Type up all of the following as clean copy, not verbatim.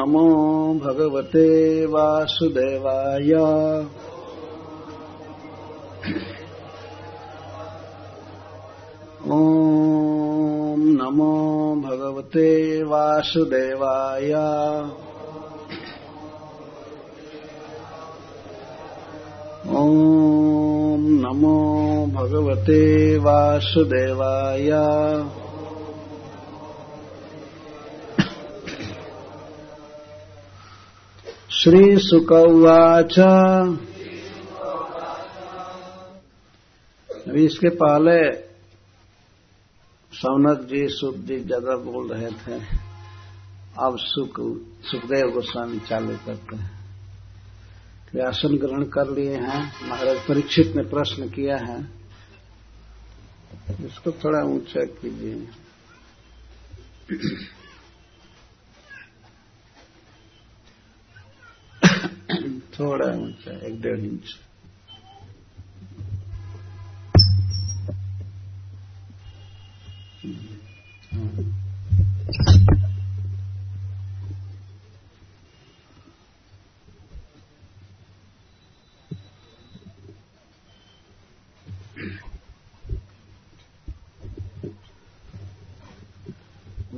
नमो भगवते वासुदेवाय। ओम नमो भगवते वासुदेवाय। ओम नमो भगवते वासुदेवाय। श्री सुक उवाच। अभी इसके पहले सौनक जी सुख जी ज्यादा बोल रहे थे, अब सुखदेव गोस्वामी चालू करते हैं। तो आसन ग्रहण कर लिए हैं। महाराज परीक्षित ने प्रश्न किया है, इसको थोड़ा ऊंचा कीजिए। थोड़ा ऊंचा, 1.5 इंच।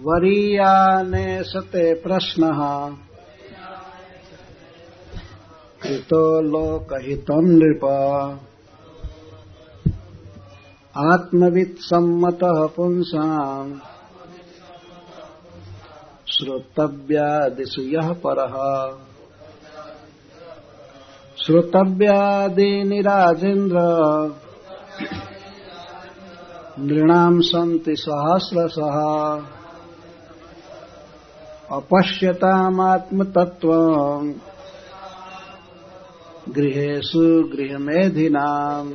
वरीयाने सते प्रश्नः कृतो लोकहितं नृप आत्मवित् सम्मतः पुंसां श्रोतव्यादिषु यः परः श्रोतव्यादीनि राजेन्द्र नृणां सन्ति सहस्रशः अपश्यतामात्मतत्त्वम् गृहेषु गृहमेधिनाम्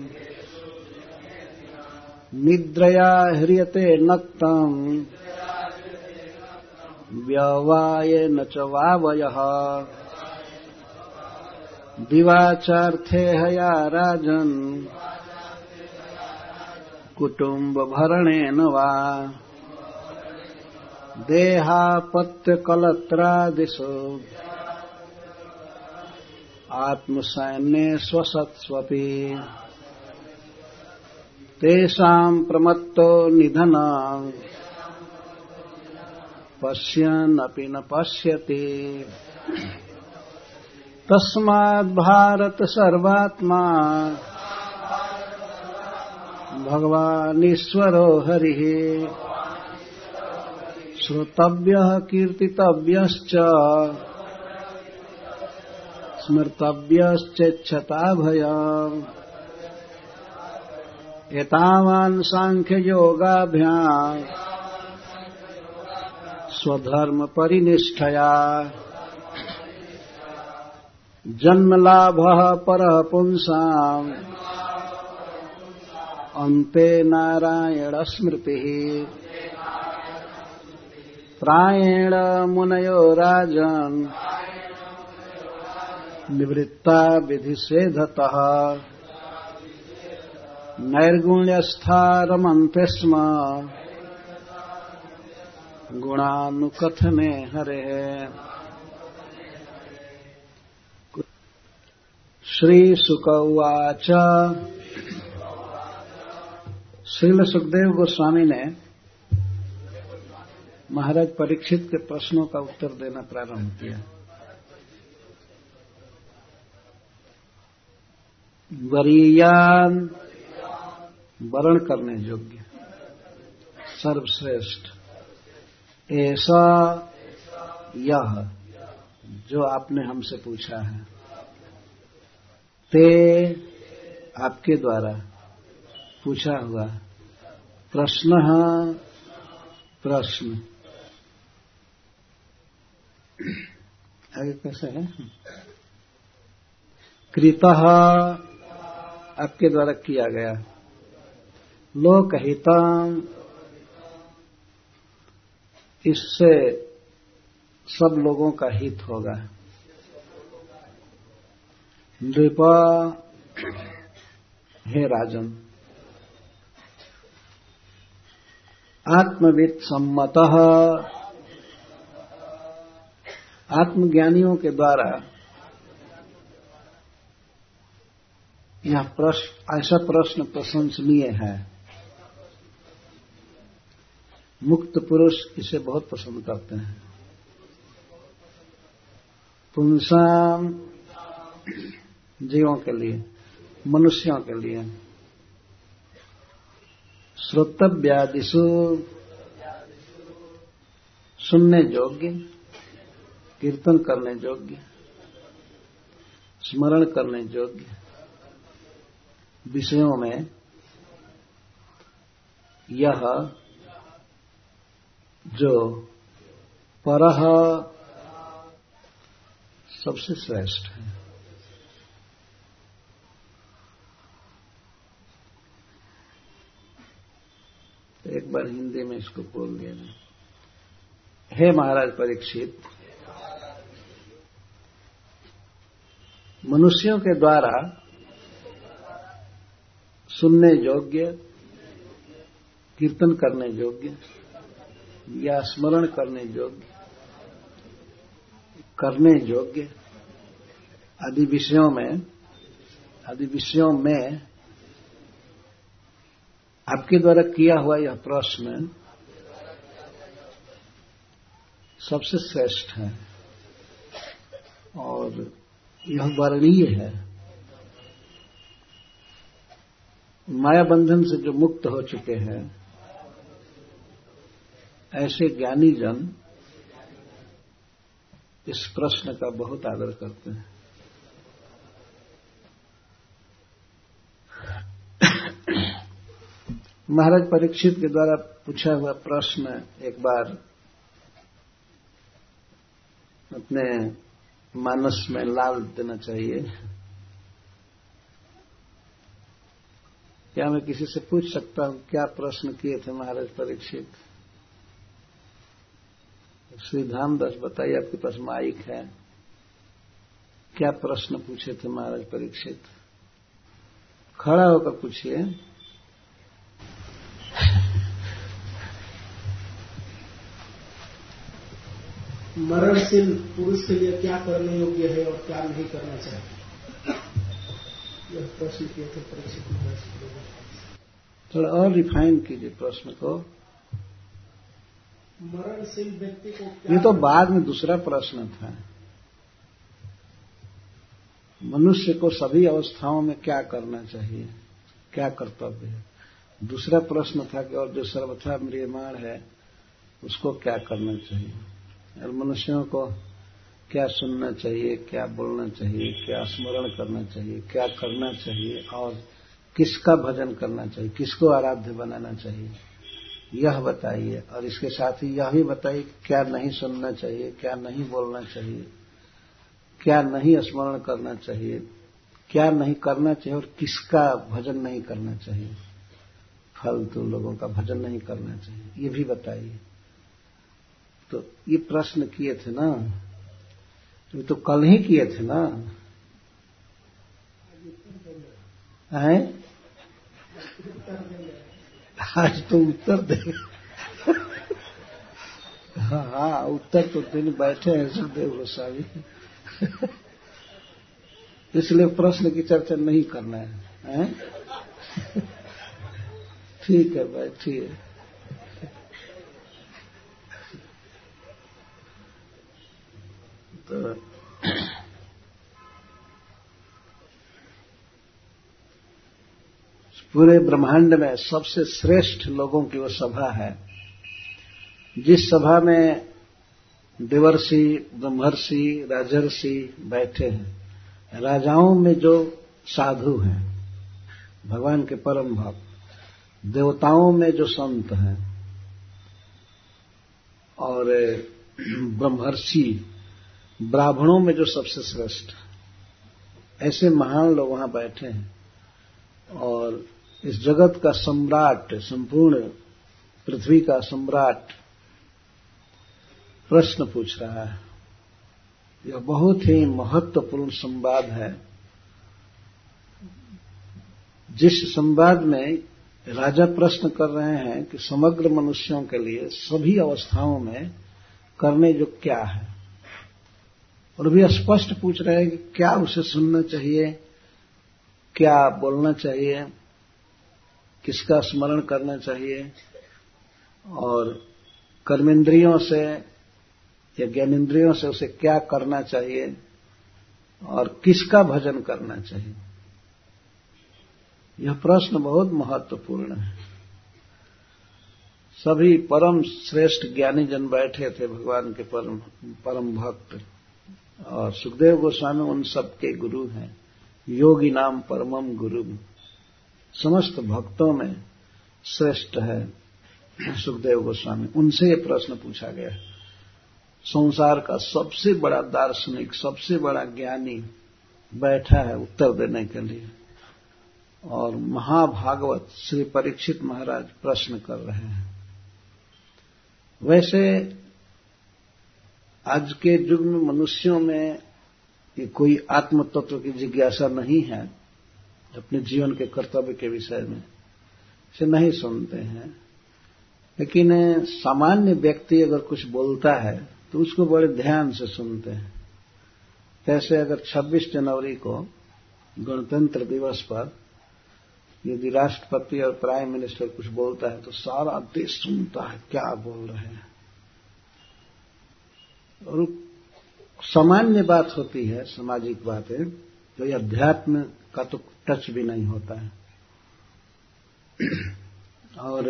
निद्रया ह्रियते नक्तम् व्यवायेन च वावयः दिवाचार्थे हया राजन् कुटुम्बभरणेन वा देहापत्यकलत्रादिषु आत्मसैन्ये स्वसत्स्वपि तेषां प्रमत्तो निधनं पश्यन्नपि न पश्यति तस्माद् भारत सर्वात्मा भगवान् ईश्वरो हरिः श्रोतव्यः कीर्तितव्यश्च स्मर्तव्यश्चेच्छताभयम् एतावान् सांख्ययोगाभ्यां स्वधर्मपरिनिष्ठया जन्मलाभः परः पुंसां अन्ते नारायणस्मृतिः प्रायेण मुनयो राजन् निवृत्ता विधिषेधतः नैर्गुण्यस्था रमन्ते स्म गुणानुकथने हरेः। श्रीसुक उवाच। श्रील सुखदेव गोस्वामी ने महाराज परीक्षित के प्रश्नों का उत्तर देना प्रारंभ किया। वरीयान वरण करने योग्य, सर्वश्रेष्ठ, ऐसा यह जो आपने हमसे पूछा है, ते आपके द्वारा पूछा हुआ, प्रश्न प्रश्न आगे कैसे है, कृतः आपके द्वारा किया गया, लोकहितं इससे सब लोगों का हित होगा, नृप हे राजन, आत्मवित् सम्मतः आत्मज्ञानियों के द्वारा यह प्रश्न, ऐसा प्रश्न प्रशंसनीय है। मुक्त पुरुष इसे बहुत पसंद करते हैं। पुंसाम जीवों के लिए, मनुष्यों के लिए श्रोतव्यादिषु सुनने योग्य, कीर्तन करने योग्य, स्मरण करने योग्य विषयों में यह जो परह सबसे श्रेष्ठ है। एक बार हिंदी में इसको बोल दिया ना, हे महाराज परीक्षित, मनुष्यों के द्वारा सुनने योग्य, कीर्तन करने योग्य या स्मरण करने योग्य, करने योग्य आदि विषयों में आपके द्वारा किया हुआ यह प्रश्न सबसे श्रेष्ठ है और यह वर्णीय है। माया बंधन से जो मुक्त हो चुके हैं ऐसे ज्ञानी जन इस प्रश्न का बहुत आदर करते हैं। महाराज परीक्षित के द्वारा पूछा हुआ प्रश्न एक बार अपने मानस में लाल देना चाहिए। क्या मैं किसी से पूछ सकता हूं क्या प्रश्न किए थे महाराज परीक्षित? श्री धामदास बताइए, आपके पास माइक है, क्या प्रश्न पूछे थे महाराज परीक्षित? खड़ा होकर पूछिए। मरणशील पुरुष के लिए क्या करने योग्य है और क्या नहीं करना चाहिए, यह प्रश्न किए थे परीक्षित महाराज। थोड़ा और रिफाइन कीजिए प्रश्न को। मरणशील व्यक्ति को, ये तो बाद में दूसरा प्रश्न था, मनुष्य को सभी अवस्थाओं में क्या करना चाहिए, क्या कर्तव्य है। दूसरा प्रश्न था कि और जो सर्वथा म्रियमाण है उसको क्या करना चाहिए, और मनुष्यों को क्या सुनना चाहिए, क्या बोलना चाहिए, क्या स्मरण करना चाहिए, क्या करना चाहिए और किसका भजन करना चाहिए, किसको आराध्य बनाना चाहिए, यह बताइए। और इसके साथ ही यह भी बताइए क्या नहीं सुनना चाहिए, क्या नहीं बोलना चाहिए, क्या नहीं स्मरण करना चाहिए, क्या नहीं करना चाहिए और किसका भजन नहीं करना चाहिए, फालतू लोगों का भजन नहीं करना चाहिए, ये भी बताइए। तो ये प्रश्न किए थे ना, ये तो कल ही किए थे ना। है आज तो उत्तर दे। हाँ, उत्तर तो दिन बैठे हैं सुखदेव गोस्वामी। इसलिए प्रश्न की चर्चा नहीं करना है। ठीक है, बैठिए। तो पूरे ब्रह्मांड में सबसे श्रेष्ठ लोगों की वो सभा है जिस सभा में देवर्षि, ब्रह्मर्षि, राजर्षि बैठे हैं। राजाओं में जो साधु हैं, भगवान के परम भक्त, देवताओं में जो संत हैं, और ब्रह्मर्षि ब्राह्मणों में जो सबसे श्रेष्ठ, ऐसे महान लोग वहां बैठे हैं। और इस जगत का सम्राट, संपूर्ण पृथ्वी का सम्राट प्रश्न पूछ रहा है। यह बहुत ही महत्वपूर्ण संवाद है, जिस संवाद में राजा प्रश्न कर रहे हैं कि समग्र मनुष्यों के लिए सभी अवस्थाओं में करने जो क्या है। और भी स्पष्ट पूछ रहे हैं कि क्या उसे सुनना चाहिए, क्या बोलना चाहिए, किसका स्मरण करना चाहिए और कर्मेंद्रियों से या ज्ञानेंद्रियों से उसे क्या करना चाहिए और किसका भजन करना चाहिए। यह प्रश्न बहुत महत्वपूर्ण है। सभी परम श्रेष्ठ ज्ञानी जन बैठे थे, भगवान के परम भक्त, और सुखदेव गोस्वामी उन सबके गुरु हैं। योगी नाम परमम गुरु, समस्त भक्तों में श्रेष्ठ है सुखदेव गोस्वामी। उनसे यह प्रश्न पूछा गया है, संसार का सबसे बड़ा दार्शनिक, सबसे बड़ा ज्ञानी बैठा है उत्तर देने के लिए, और महाभागवत श्री परीक्षित महाराज प्रश्न कर रहे हैं। वैसे आज के युग में मनुष्यों में ये कोई आत्म तत्व की जिज्ञासा नहीं है, अपने जीवन के कर्तव्य के विषय में इसे नहीं सुनते हैं, लेकिन सामान्य व्यक्ति अगर कुछ बोलता है तो उसको बड़े ध्यान से सुनते हैं। जैसे अगर 26 जनवरी को गणतंत्र दिवस पर यदि राष्ट्रपति और प्राइम मिनिस्टर कुछ बोलता है तो सारा देश सुनता है क्या बोल रहे हैं, और सामान्य बात होती है, सामाजिक बात है, तो अध्यात्म का तो टच भी नहीं होता है। और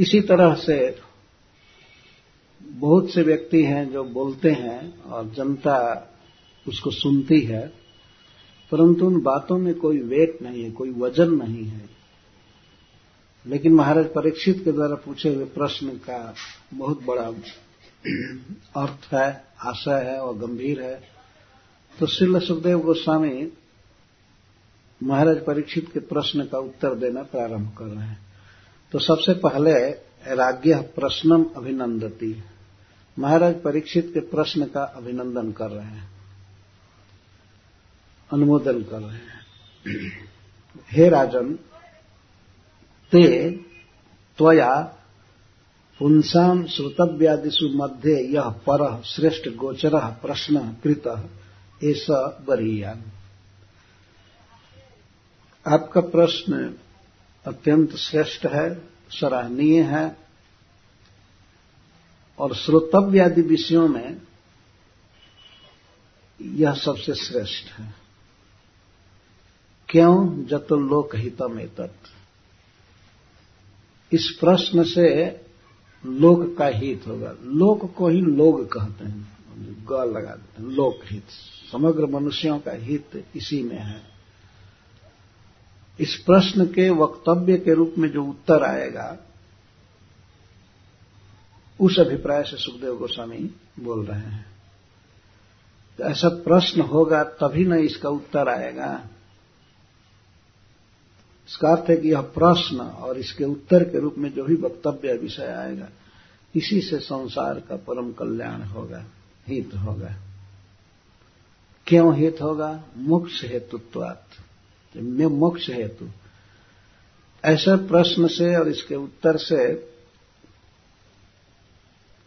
इसी तरह से बहुत से व्यक्ति हैं जो बोलते हैं और जनता उसको सुनती है, परंतु उन बातों में कोई वेट नहीं है, कोई वजन नहीं है। लेकिन महाराज परीक्षित के द्वारा पूछे हुए प्रश्न का बहुत बड़ा अर्थ है, आशय है और गंभीर है। तो श्रील सुखदेव गोस्वामी महाराज परीक्षित के प्रश्न का उत्तर देना प्रारंभ कर रहे हैं। तो सबसे पहले राज्ञः प्रश्नम अभिनंदति, महाराज परीक्षित के प्रश्न का अभिनंदन कर रहे हैं, अनुमोदन कर रहे हैं। हे राजन, ते त्वया पुंसाम श्रुतव्यादिषु मध्ये यः परः श्रेष्ठ गोचरः प्रश्नः कृतः एष वरीयान्। आपका प्रश्न अत्यंत श्रेष्ठ है, सराहनीय है, और श्रोतव्यादि विषयों में यह सबसे श्रेष्ठ है। क्यों? जतो लोकहितम् एतत्, इस प्रश्न से लोक का हित होगा। लोक को ही लोग कहते हैं, ग लगा देते हैं, लोकहित, समग्र मनुष्यों का हित इसी में है। इस प्रश्न के वक्तव्य के रूप में जो उत्तर आएगा उस अभिप्राय से सुखदेव गोस्वामी बोल रहे हैं। तो ऐसा प्रश्न होगा तभी न इसका उत्तर आएगा। इसका अर्थ है कि यह प्रश्न और इसके उत्तर के रूप में जो भी वक्तव्य विषय आएगा इसी से संसार का परम कल्याण होगा, हित होगा। क्यों हित होगा? मोक्ष हेतुत्वात्, मैं मोक्ष हेतु। ऐसा प्रश्न से और इसके उत्तर से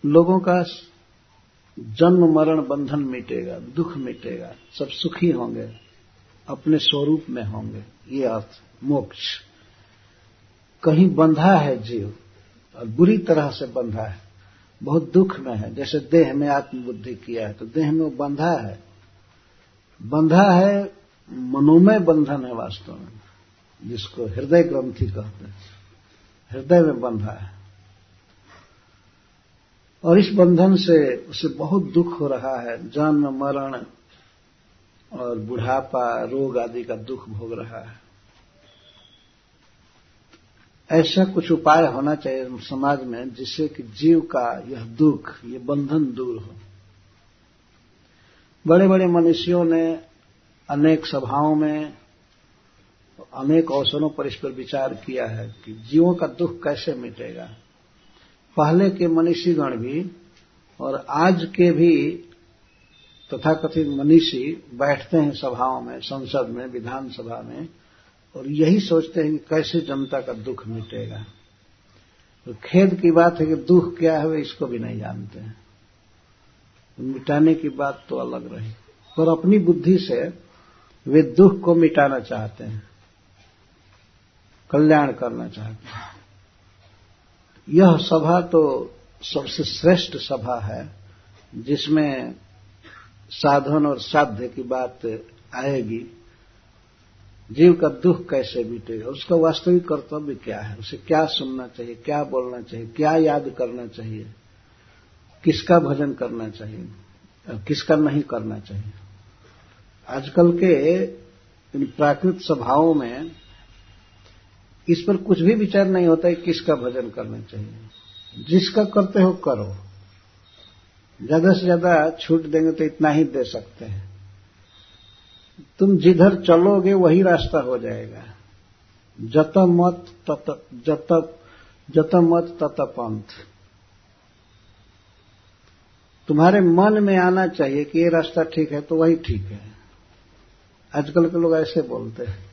लोगों का जन्म मरण बंधन मिटेगा, दुख मिटेगा, सब सुखी होंगे, अपने स्वरूप में होंगे। ये अर्थ मोक्ष। कहीं बंधा है जीव और बुरी तरह से बंधा है, बहुत दुख में है। जैसे देह में आत्मबुद्धि किया है तो देह में वो बंधा है, बंधा है, मनोमय बंधन है वास्तव में, जिसको हृदय ग्रंथि कहते हैं, हृदय में बंधा है। और इस बंधन से उसे बहुत दुख हो रहा है, जन्म मरण और बुढ़ापा रोग आदि का दुख भोग रहा है। ऐसा कुछ उपाय होना चाहिए समाज में जिससे कि जीव का यह दुख, यह बंधन दूर हो। बड़े बड़े मनुष्यों ने अनेक सभाओं में, अनेक अवसरों पर इस पर विचार किया है कि जीवों का दुख कैसे मिटेगा। पहले के मनीषीगण भी और आज के भी तथाकथित मनीषी बैठते हैं सभाओं में, संसद में, विधानसभा में, और यही सोचते हैं कि कैसे जनता का दुख मिटेगा। तो खेद की बात है कि दुख क्या है वे इसको भी नहीं जानते हैं। मिटाने की बात तो अलग रही, पर अपनी बुद्धि से वे दुख को मिटाना चाहते हैं, कल्याण करना चाहते हैं। यह सभा तो सबसे श्रेष्ठ सभा है जिसमें साधन और साध्य की बात आएगी। जीव का दुख कैसे मिटेगा, उसका वास्तविक कर्तव्य क्या है, उसे क्या सुनना चाहिए, क्या बोलना चाहिए, क्या याद करना चाहिए, किसका भजन करना चाहिए और किसका नहीं करना चाहिए। आजकल के इन प्राकृत सभाओं में इस पर कुछ भी विचार नहीं होता है किसका भजन करना चाहिए। जिसका करते हो करो, ज्यादा से ज्यादा छूट देंगे तो इतना ही दे सकते हैं। तुम जिधर चलोगे वही रास्ता हो जाएगा। जत मत तत पंथ। तुम्हारे मन में आना चाहिए कि ये रास्ता ठीक है तो वही ठीक है। आजकल के लोग ऐसे बोलते हैं।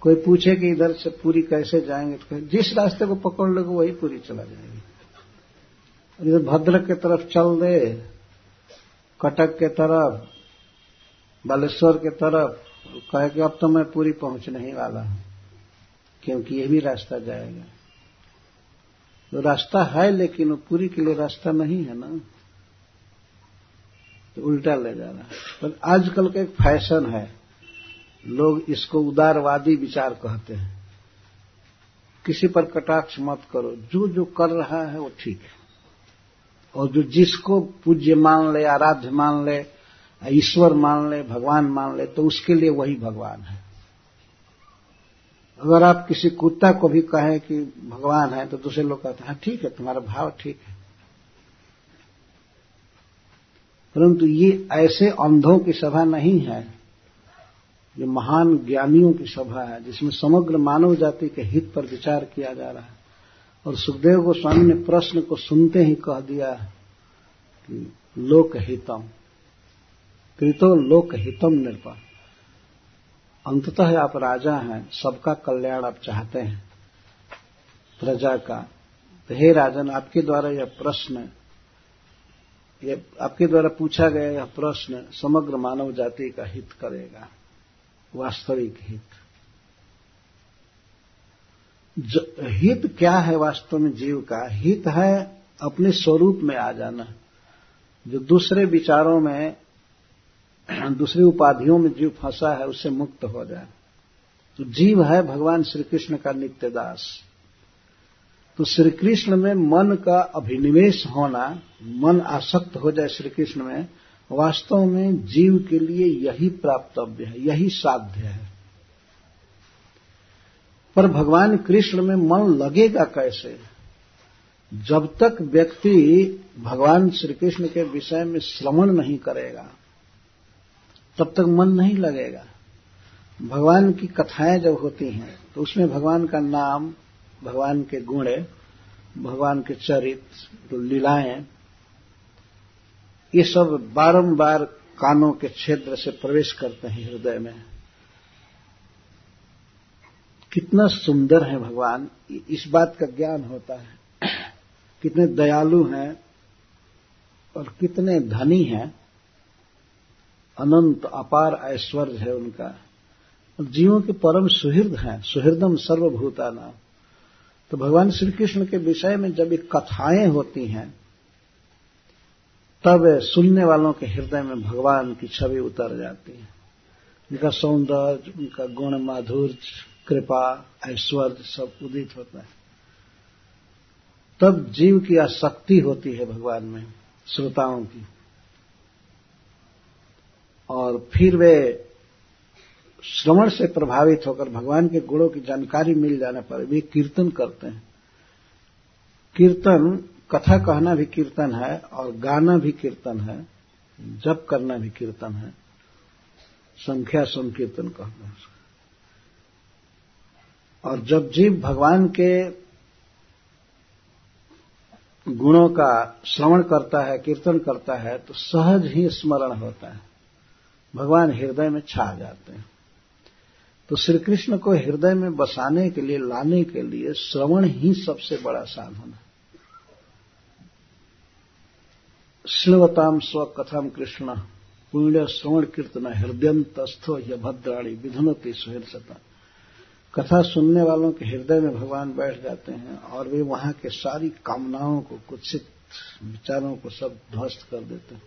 कोई पूछे कि इधर से पूरी कैसे जाएंगे तो जिस रास्ते को पकड़ लोगे वही पूरी चला जाएगी। इधर भद्रक के तरफ चल दे, कटक के तरफ, बालेश्वर के तरफ, कहे कि अब तो मैं पूरी पहुंचने ही वाला हूं क्योंकि ये भी रास्ता जाएगा। तो रास्ता है लेकिन वो पूरी के लिए रास्ता नहीं है ना, तो उल्टा ले जा रहा है। पर आजकल का एक फैशन है, लोग इसको उदारवादी विचार कहते हैं। किसी पर कटाक्ष मत करो, जो जो कर रहा है वो ठीक है, और जो जिसको पूज्य मान ले, आराध्य मान ले, ईश्वर मान ले, भगवान मान ले, तो उसके लिए वही भगवान है। अगर आप किसी कुत्ता को भी कहें कि भगवान है तो दूसरे लोग कहते हैं हाँ ठीक है, तुम्हारा भाव ठीक है। परंतु ये ऐसे अंधों की सभा नहीं है, ये महान ज्ञानियों की सभा है जिसमें समग्र मानव जाति के हित पर विचार किया जा रहा है। और सुखदेव गोस्वामी ने प्रश्न को सुनते ही कह दिया कि लोकहितम कृतो लोकहितम निरपा। अंततः आप राजा हैं, सबका कल्याण आप चाहते हैं, प्रजा का। तो हे राजन, आपके द्वारा यह प्रश्न, ये आपके द्वारा पूछा गया यह प्रश्न समग्र मानव जाति का हित करेगा, वास्तविक हित। हित क्या है वास्तव में जीव का? हित है अपने स्वरूप में आ जाना। जो दूसरे विचारों में, दूसरी उपाधियों में जीव फंसा है, उससे मुक्त हो जाए। तो जीव है भगवान श्रीकृष्ण का नित्य दास। तो श्रीकृष्ण में मन का अभिनिवेश होना, मन आसक्त हो जाए श्रीकृष्ण में, वास्तव में जीव के लिए यही प्राप्तव्य है, यही साध्य है। पर भगवान कृष्ण में मन लगेगा कैसे? जब तक व्यक्ति भगवान श्री कृष्ण के विषय में श्रवण नहीं करेगा तब तक मन नहीं लगेगा। भगवान की कथाएं जब होती हैं तो उसमें भगवान का नाम, भगवान के गुण, भगवान के चरित्र, लीलाएं, ये सब बारंबार कानों के छिद्र से प्रवेश करते हैं हृदय में। कितना सुंदर है भगवान, इस बात का ज्ञान होता है। कितने दयालु हैं और कितने धनी हैं, अनंत अपार ऐश्वर्य है उनका। और जीवों के परम सुहृद हैं, सुहृदम सर्वभूतानां। तो भगवान श्री कृष्ण के विषय में जब ये कथाएं होती हैं तब सुनने वालों के हृदय में भगवान की छवि उतर जाती है। उनका सौंदर्य, उनका गुण माधुर्य, कृपा, ऐश्वर्य सब उदित होता है। तब जीव की आसक्ति होती है भगवान में, श्रोताओं की, और फिर वे श्रवण से प्रभावित होकर भगवान के गुणों की जानकारी मिल जाने पर वे कीर्तन करते हैं। कीर्तन, कथा कहना भी कीर्तन है और गाना भी कीर्तन है, जप करना भी कीर्तन है, संख्या संकीर्तन कहते हैं। और जब जीव भगवान के गुणों का श्रवण करता है, कीर्तन करता है, तो सहज ही स्मरण होता है, भगवान हृदय में छा जाते हैं। तो श्री कृष्ण को हृदय में बसाने के लिए, लाने के लिए श्रवण ही सबसे बड़ा साधन है। शृण्वताम स्वकथाम कृष्ण पुण्य श्रवण कीर्तन हृदयंतस्थो य भद्राणी विधुनति सुहृदता। कथा सुनने वालों के हृदय में भगवान बैठ जाते हैं और वे वहां के सारी कामनाओं को, कुत्सित विचारों को सब ध्वस्त कर देते हैं।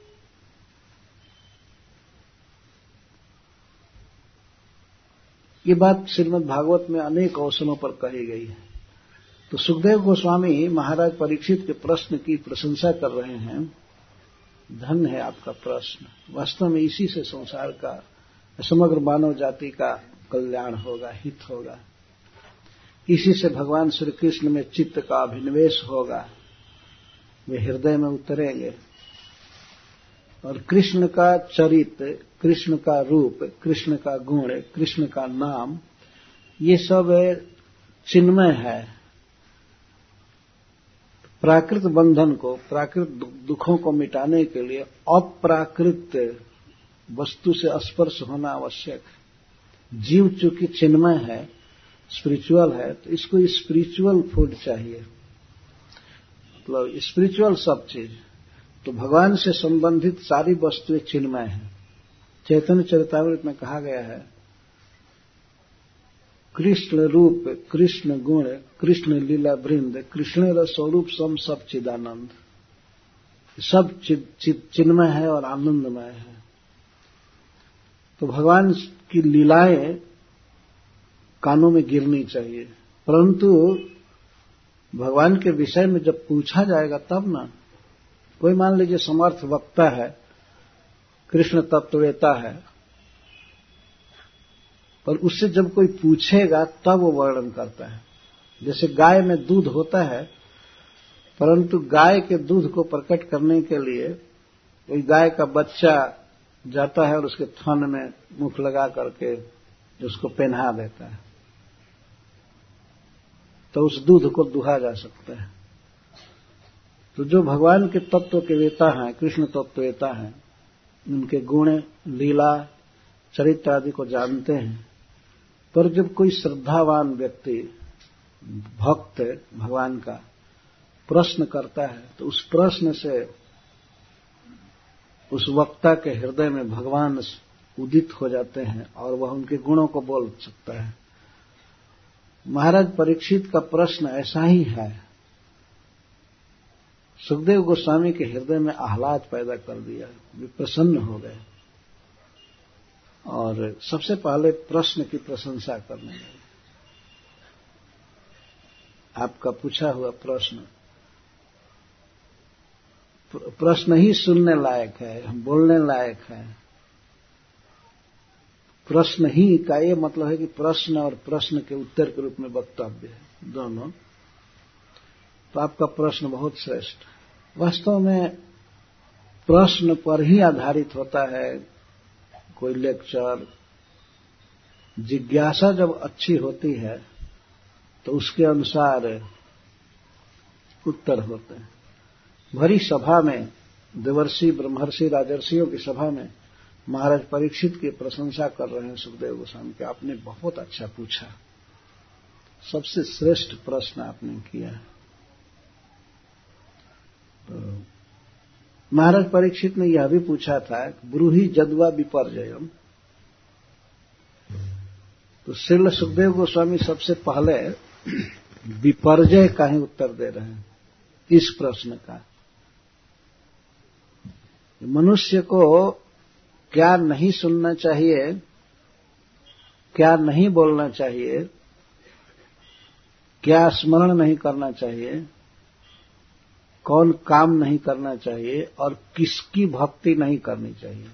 ये बात श्रीमद भागवत में अनेक अवसरों पर कही गई है। तो सुखदेव गोस्वामी महाराज परीक्षित के प्रश्न की प्रशंसा कर रहे हैं, धन्य है आपका प्रश्न, वास्तव में इसी से संसार का, समग्र मानव जाति का कल्याण होगा, हित होगा, इसी से भगवान श्री कृष्ण में चित्त का अभिनिवेश होगा, वे हृदय में उतरेंगे और कृष्ण का चरित्र, कृष्ण का रूप, कृष्ण का गुण, कृष्ण का नाम, ये सब चिन्मय है। प्राकृत बंधन को, प्राकृत दुखों को मिटाने के लिए अप्राकृत वस्तु से स्पर्श होना आवश्यक है। जीव चूंकि चिन्मय है, स्पिरिचुअल है, तो इसको स्पिरिचुअल फूड चाहिए, मतलब स्पिरिचुअल सब चीज। तो भगवान से संबंधित सारी वस्तुएं चिन्मय हैं। चैतन्य चरितामृत में कहा गया है, कृष्ण रूप, कृष्ण गुण, कृष्ण लीला वृंद, कृष्ण रस स्वरूप सम सब चिदानंद, सब चिन्मय है और आनंदमय है। तो भगवान की लीलाएं कानों में गिरनी चाहिए, परंतु भगवान के विषय में जब पूछा जाएगा तब ना। कोई मान लीजिए समर्थ वक्ता है, कृष्ण तत्ववेता है, पर उससे जब कोई पूछेगा तब वो वर्णन करता है। जैसे गाय में दूध होता है, परंतु गाय के दूध को प्रकट करने के लिए कोई गाय का बच्चा जाता है और उसके थन में मुख लगा करके उसको पहना देता है, तो उस दूध को दुहा जा सकता है। तो जो भगवान के तत्व के वेता हैं, कृष्ण तत्ववेता हैं, उनके गुण, लीला, चरित्र आदि को जानते हैं, पर जब कोई श्रद्धावान व्यक्ति, भक्त भगवान का, प्रश्न करता है, तो उस प्रश्न से उस वक्ता के हृदय में भगवान उदित हो जाते हैं और वह उनके गुणों को बोल सकता है। महाराज परीक्षित का प्रश्न ऐसा ही है, सुखदेव गोस्वामी के हृदय में आह्लाद पैदा कर दिया, वे प्रसन्न हो गए और सबसे पहले प्रश्न की प्रशंसा करने लगे। आपका पूछा हुआ प्रश्न प्रश्न ही सुनने लायक है, हम बोलने लायक है। प्रश्न ही का ये मतलब है कि प्रश्न और प्रश्न के उत्तर के रूप में वक्तव्य है दोनों। तो आपका प्रश्न बहुत श्रेष्ठ। वास्तव में प्रश्न पर ही आधारित होता है कोई लेक्चर। जिज्ञासा जब अच्छी होती है तो उसके अनुसार उत्तर होते हैं। भरी सभा में, देवर्षि, ब्रह्मर्षि, राजर्षियों की सभा में महाराज परीक्षित की प्रशंसा कर रहे हैं सुखदेव गोस्वामी के, आपने बहुत अच्छा पूछा, सबसे श्रेष्ठ प्रश्न आपने किया। तो महाराज परीक्षित ने यह भी पूछा था, ब्रूहि जद्वा विपर्जयम। तो श्रील सुखदेव गोस्वामी सबसे पहले विपर्जय का ही उत्तर दे रहे हैं इस प्रश्न का। मनुष्य को क्या नहीं सुनना चाहिए, क्या नहीं बोलना चाहिए, क्या स्मरण नहीं करना चाहिए, कौन काम नहीं करना चाहिए और किसकी भक्ति नहीं करनी चाहिए,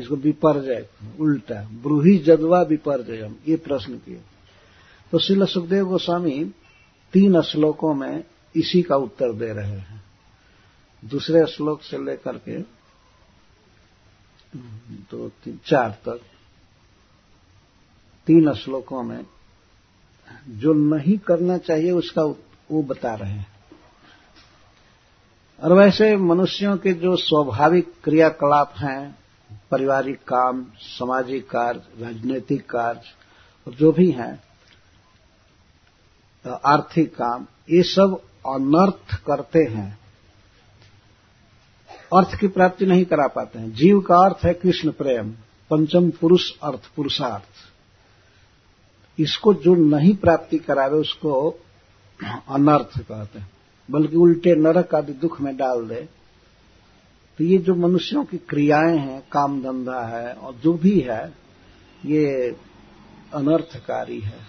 इसको विपर्जय, उल्टा ब्रूहि जद्वा विपर्जयम, ये प्रश्न किए। तो श्रील सुखदेव गोस्वामी 3 श्लोकों में इसी का उत्तर दे रहे हैं, दूसरे श्लोक से लेकर के 2, 3, 4 तक, 3 श्लोकों में जो नहीं करना चाहिए उसका वो बता रहे हैं। और वैसे मनुष्यों के जो स्वाभाविक क्रियाकलाप हैं, पारिवारिक काम, सामाजिक कार्य, राजनीतिक कार्य, जो भी हैं, आर्थिक काम, ये सब अनर्थ करते हैं। अर्थ की प्राप्ति नहीं करा पाते हैं। जीव का अर्थ है कृष्ण प्रेम, पंचम पुरुष अर्थ, पुरुषार्थ। इसको जो नहीं प्राप्ति करावे उसको अनर्थ कहते हैं, बल्कि उल्टे नरक आदि दुख में डाल दे। तो ये जो मनुष्यों की क्रियाएं हैं, काम धंधा है और जो भी है, ये अनर्थकारी है।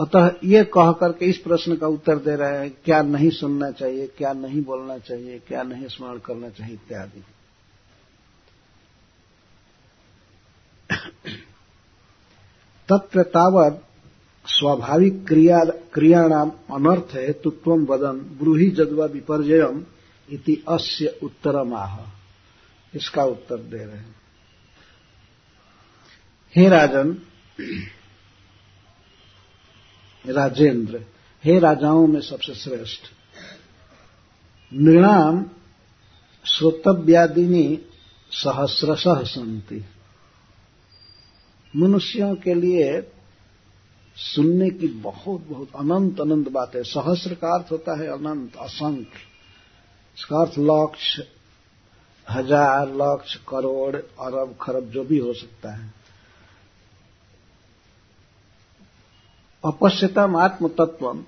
अतः ये कह करके इस प्रश्न का उत्तर दे रहे हैं, क्या नहीं सुनना चाहिए, क्या नहीं बोलना चाहिए, क्या नहीं स्मरण करना चाहिए इत्यादि। तत्र तावद स्वाभाविक क्रियाणाम अनर्थ हेतुत्वं वदन् ब्रूहि जद्वा विपर्ययम् इति अस्य उत्तरमाह। इसका उत्तर दे रहे हैं, हे राजन, राजेंद्र, हे राजाओं में सबसे श्रेष्ठ, नृणाम श्रोतव्यादिनी सहस्रशः सन्ति। मनुष्यों के लिए सुनने की बहुत बहुत अनंत अनंत बात है। सहस्र का अर्थ होता है अनंत, असंख्य। इसका अर्थ लाख, हजार, लाख, करोड़, अरब, खरब जो भी हो सकता है। अपश्यतम आत्मतत्वम,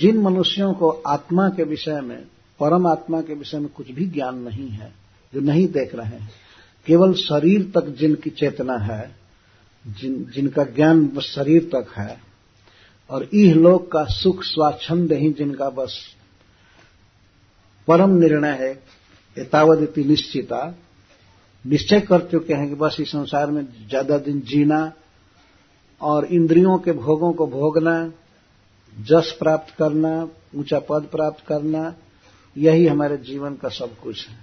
जिन मनुष्यों को आत्मा के विषय में, परम आत्मा के विषय में कुछ भी ज्ञान नहीं है, जो नहीं देख रहे हैं, केवल शरीर तक जिनकी चेतना है, जिनका ज्ञान बस शरीर तक है, और इह लोक का सुख स्वाच्छंद ही जिनका बस परम निर्णय है, एतावदिति निश्चिता, निश्चय कर चुके हैं कि बस इस संसार में ज्यादा दिन जीना और इंद्रियों के भोगों को भोगना, जस प्राप्त करना, ऊंचा पद प्राप्त करना, यही हमारे जीवन का सब कुछ है।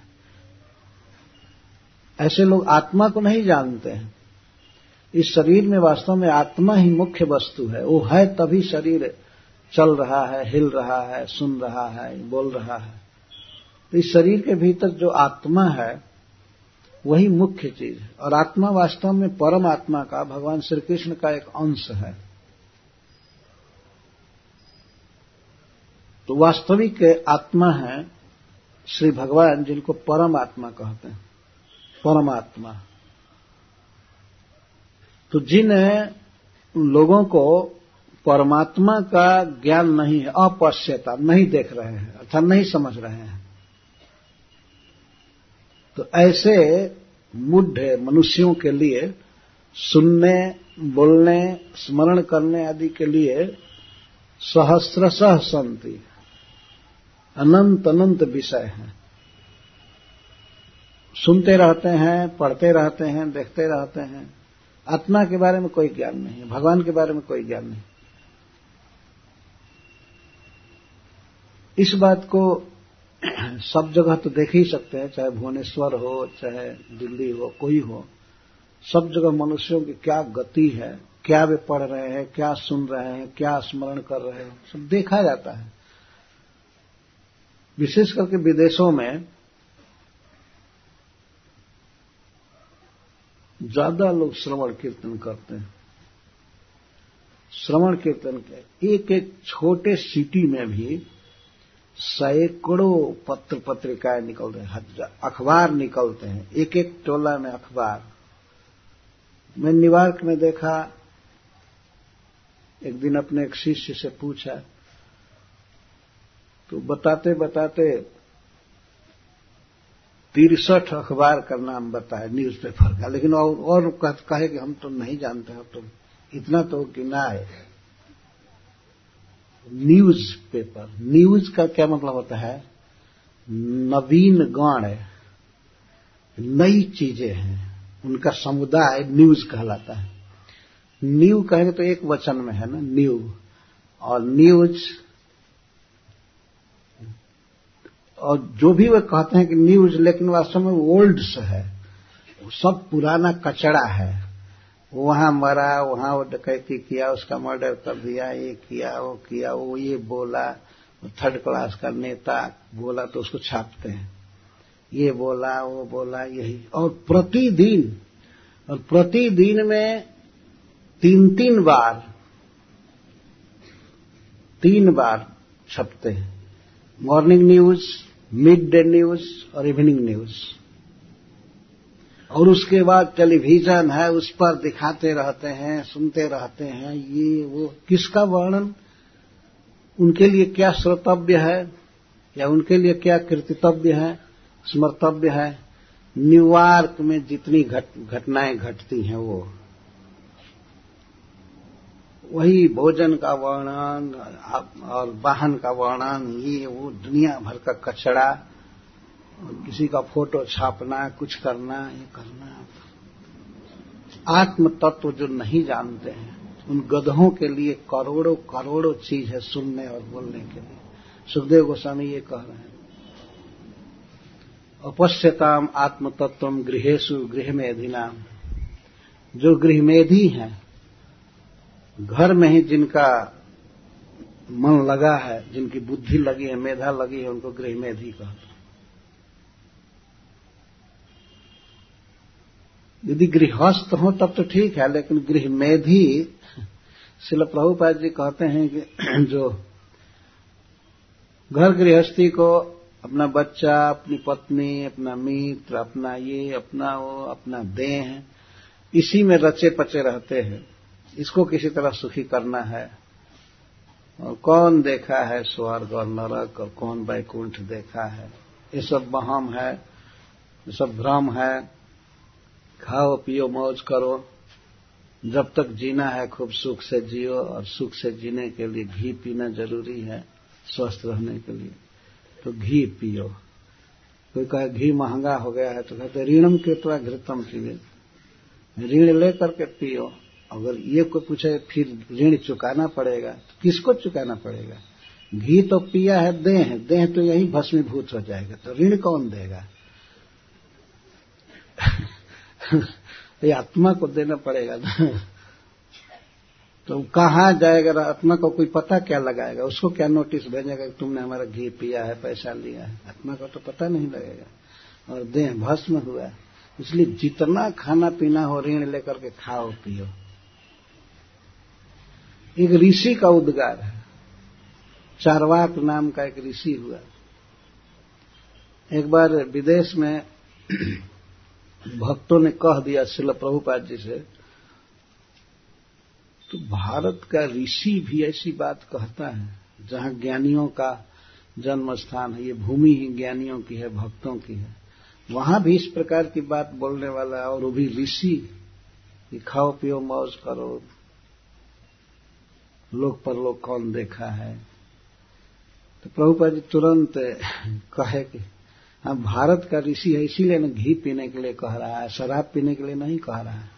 ऐसे लोग आत्मा को नहीं जानते हैं। इस शरीर में वास्तव में आत्मा ही मुख्य वस्तु है, वो है तभी शरीर चल रहा है, हिल रहा है, सुन रहा है, बोल रहा है। तो इस शरीर के भीतर जो आत्मा है वही मुख्य चीज है, और आत्मा वास्तव में परम आत्मा का, भगवान श्रीकृष्ण का एक अंश है। तो वास्तविक आत्मा है श्री भगवान, जिनको परम आत्मा कहते हैं, परमात्मा। तो जिन लोगों को परमात्मा का ज्ञान नहीं है, अपश्यता, नहीं देख रहे हैं अर्थात नहीं समझ रहे हैं, तो ऐसे मूढ़ मनुष्यों के लिए सुनने, बोलने, स्मरण करने आदि के लिए सहस्रशः सन्ति, अनंत अनंत विषय हैं। सुनते रहते हैं, पढ़ते रहते हैं, देखते रहते हैं, आत्मा के बारे में कोई ज्ञान नहीं है, भगवान के बारे में कोई ज्ञान नहीं। इस बात को सब जगह तो देख ही सकते हैं, चाहे भुवनेश्वर हो, चाहे दिल्ली हो, कोई हो, सब जगह मनुष्यों की क्या गति है, क्या वे पढ़ रहे हैं, क्या सुन रहे हैं, क्या स्मरण कर रहे हैं, सब देखा जाता है। विशेष करके विदेशों में ज्यादा लोग श्रवण कीर्तन करते हैं। श्रवण कीर्तन के एक एक छोटे सिटी में भी सैकड़ों पत्र पत्रिकाएं निकलते हैं, हजार अखबार निकलते हैं, एक एक टोला में अखबार। मैं न्यूयॉर्क में देखा, एक दिन अपने एक शिष्य से पूछा तो बताते बताते 63 अखबार का नाम बताया, न्यूज़पेपर का। लेकिन और कहे कि हम तो नहीं जानते हैं, तो इतना तो गिना है। न्यूज़पेपर, न्यूज का क्या मतलब होता है? नवीन गण, नई चीजें हैं, उनका समुदाय न्यूज कहलाता है। न्यू कहेंगे तो एक वचन में है ना, न्यू और न्यूज, और जो भी वे कहते हैं कि न्यूज, लेकिन वास्तव में ओल्ड्स है, सब पुराना कचड़ा है। वहां मरा, वहां वो डकैती किया, उसका मर्डर कर दिया, ये किया, वो किया, वो ये बोला, थर्ड क्लास का नेता बोला तो उसको छापते हैं, ये बोला, वो बोला, यही। और प्रतिदिन में तीन बार छपते हैं। Morning news, mid day news और इवनिंग न्यूज, और उसके बाद टेलीविजन है, उस पर दिखाते रहते हैं, सुनते रहते हैं, ये वो किसका वर्णन, उनके लिए क्या श्रोतव्य है या उनके लिए क्या कृतितव्य है, स्मर्तव्य है। न्यूयॉर्क में जितनी घटनाएं घटती हैं वो वही भोजन का वर्णन और वाहन का वर्णन, ये वो दुनिया भर का कचरा, किसी का फोटो छापना, कुछ करना, ये करना। आत्म तत्व जो नहीं जानते हैं उन गधों के लिए करोड़ों करोड़ों चीज है सुनने और बोलने के लिए। सुखदेव गोस्वामी ये कह रहे हैं, अपश्यताम आत्म तत्वम गृहेषु गृहमेधिनाम। जो गृहमेधी हैं, घर में ही जिनका मन लगा है, जिनकी बुद्धि लगी है, मेधा लगी है, उनको गृहमेधी कहते हैं। यदि गृहस्थ हो तब तो ठीक है, लेकिन गृहमेधी, श्रील प्रभुपाद जी कहते हैं कि जो घर गृहस्थी को अपना बच्चा, अपनी पत्नी, अपना मित्र, अपना ये, अपना वो, अपना देह, इसी में रचे पचे रहते हैं, इसको किसी तरह सुखी करना है। और कौन देखा है स्वर्ग और नरक, और कौन वैकुंठ देखा है, ये सब वहम है, ये सब भ्रम है। खाओ पियो मौज करो, जब तक जीना है खूब सुख से जियो, और सुख से जीने के लिए घी पीना जरूरी है स्वस्थ रहने के लिए, तो घी पियो। कोई कहे घी महंगा हो गया है, तो कहते ऋणम कृत्वा घृतम पीवे, ऋण लेकर के पियो। अगर ये कोई पूछे फिर ऋण चुकाना पड़ेगा, तो किसको चुकाना पड़ेगा? घी तो पिया है, देह तो यही भस्मीभूत हो जाएगा, तो ऋण कौन देगा? ये आत्मा को देना पड़ेगा। तो कहाँ जाएगा आत्मा को? कोई पता क्या लगाएगा? उसको क्या नोटिस भेजेगा कि तुमने हमारा घी पिया है, पैसा लिया है? आत्मा को तो पता नहीं लगेगा, और देह भस्म हुआ है। इसलिए जितना खाना पीना हो ऋण लेकर के खाओ पियो। एक ऋषि का उद्गार है, चारवाक नाम का एक ऋषि हुआ। एक बार विदेश में भक्तों ने कह दिया श्रील प्रभुपाद जी से, तो भारत का ऋषि भी ऐसी बात कहता है, जहां ज्ञानियों का जन्म स्थान है, ये भूमि ही ज्ञानियों की है, भक्तों की है, वहां भी इस प्रकार की बात बोलने वाला है, और वो भी ऋषि। ये खाओ पियो मौज करो, लोक परलोक कौन देखा है? तो प्रभुपाद जी तुरंत कहे कि हाँ, भारत का ऋषि है, इसीलिए ना घी पीने के लिए कह रहा है, शराब पीने के लिए नहीं कह रहा है।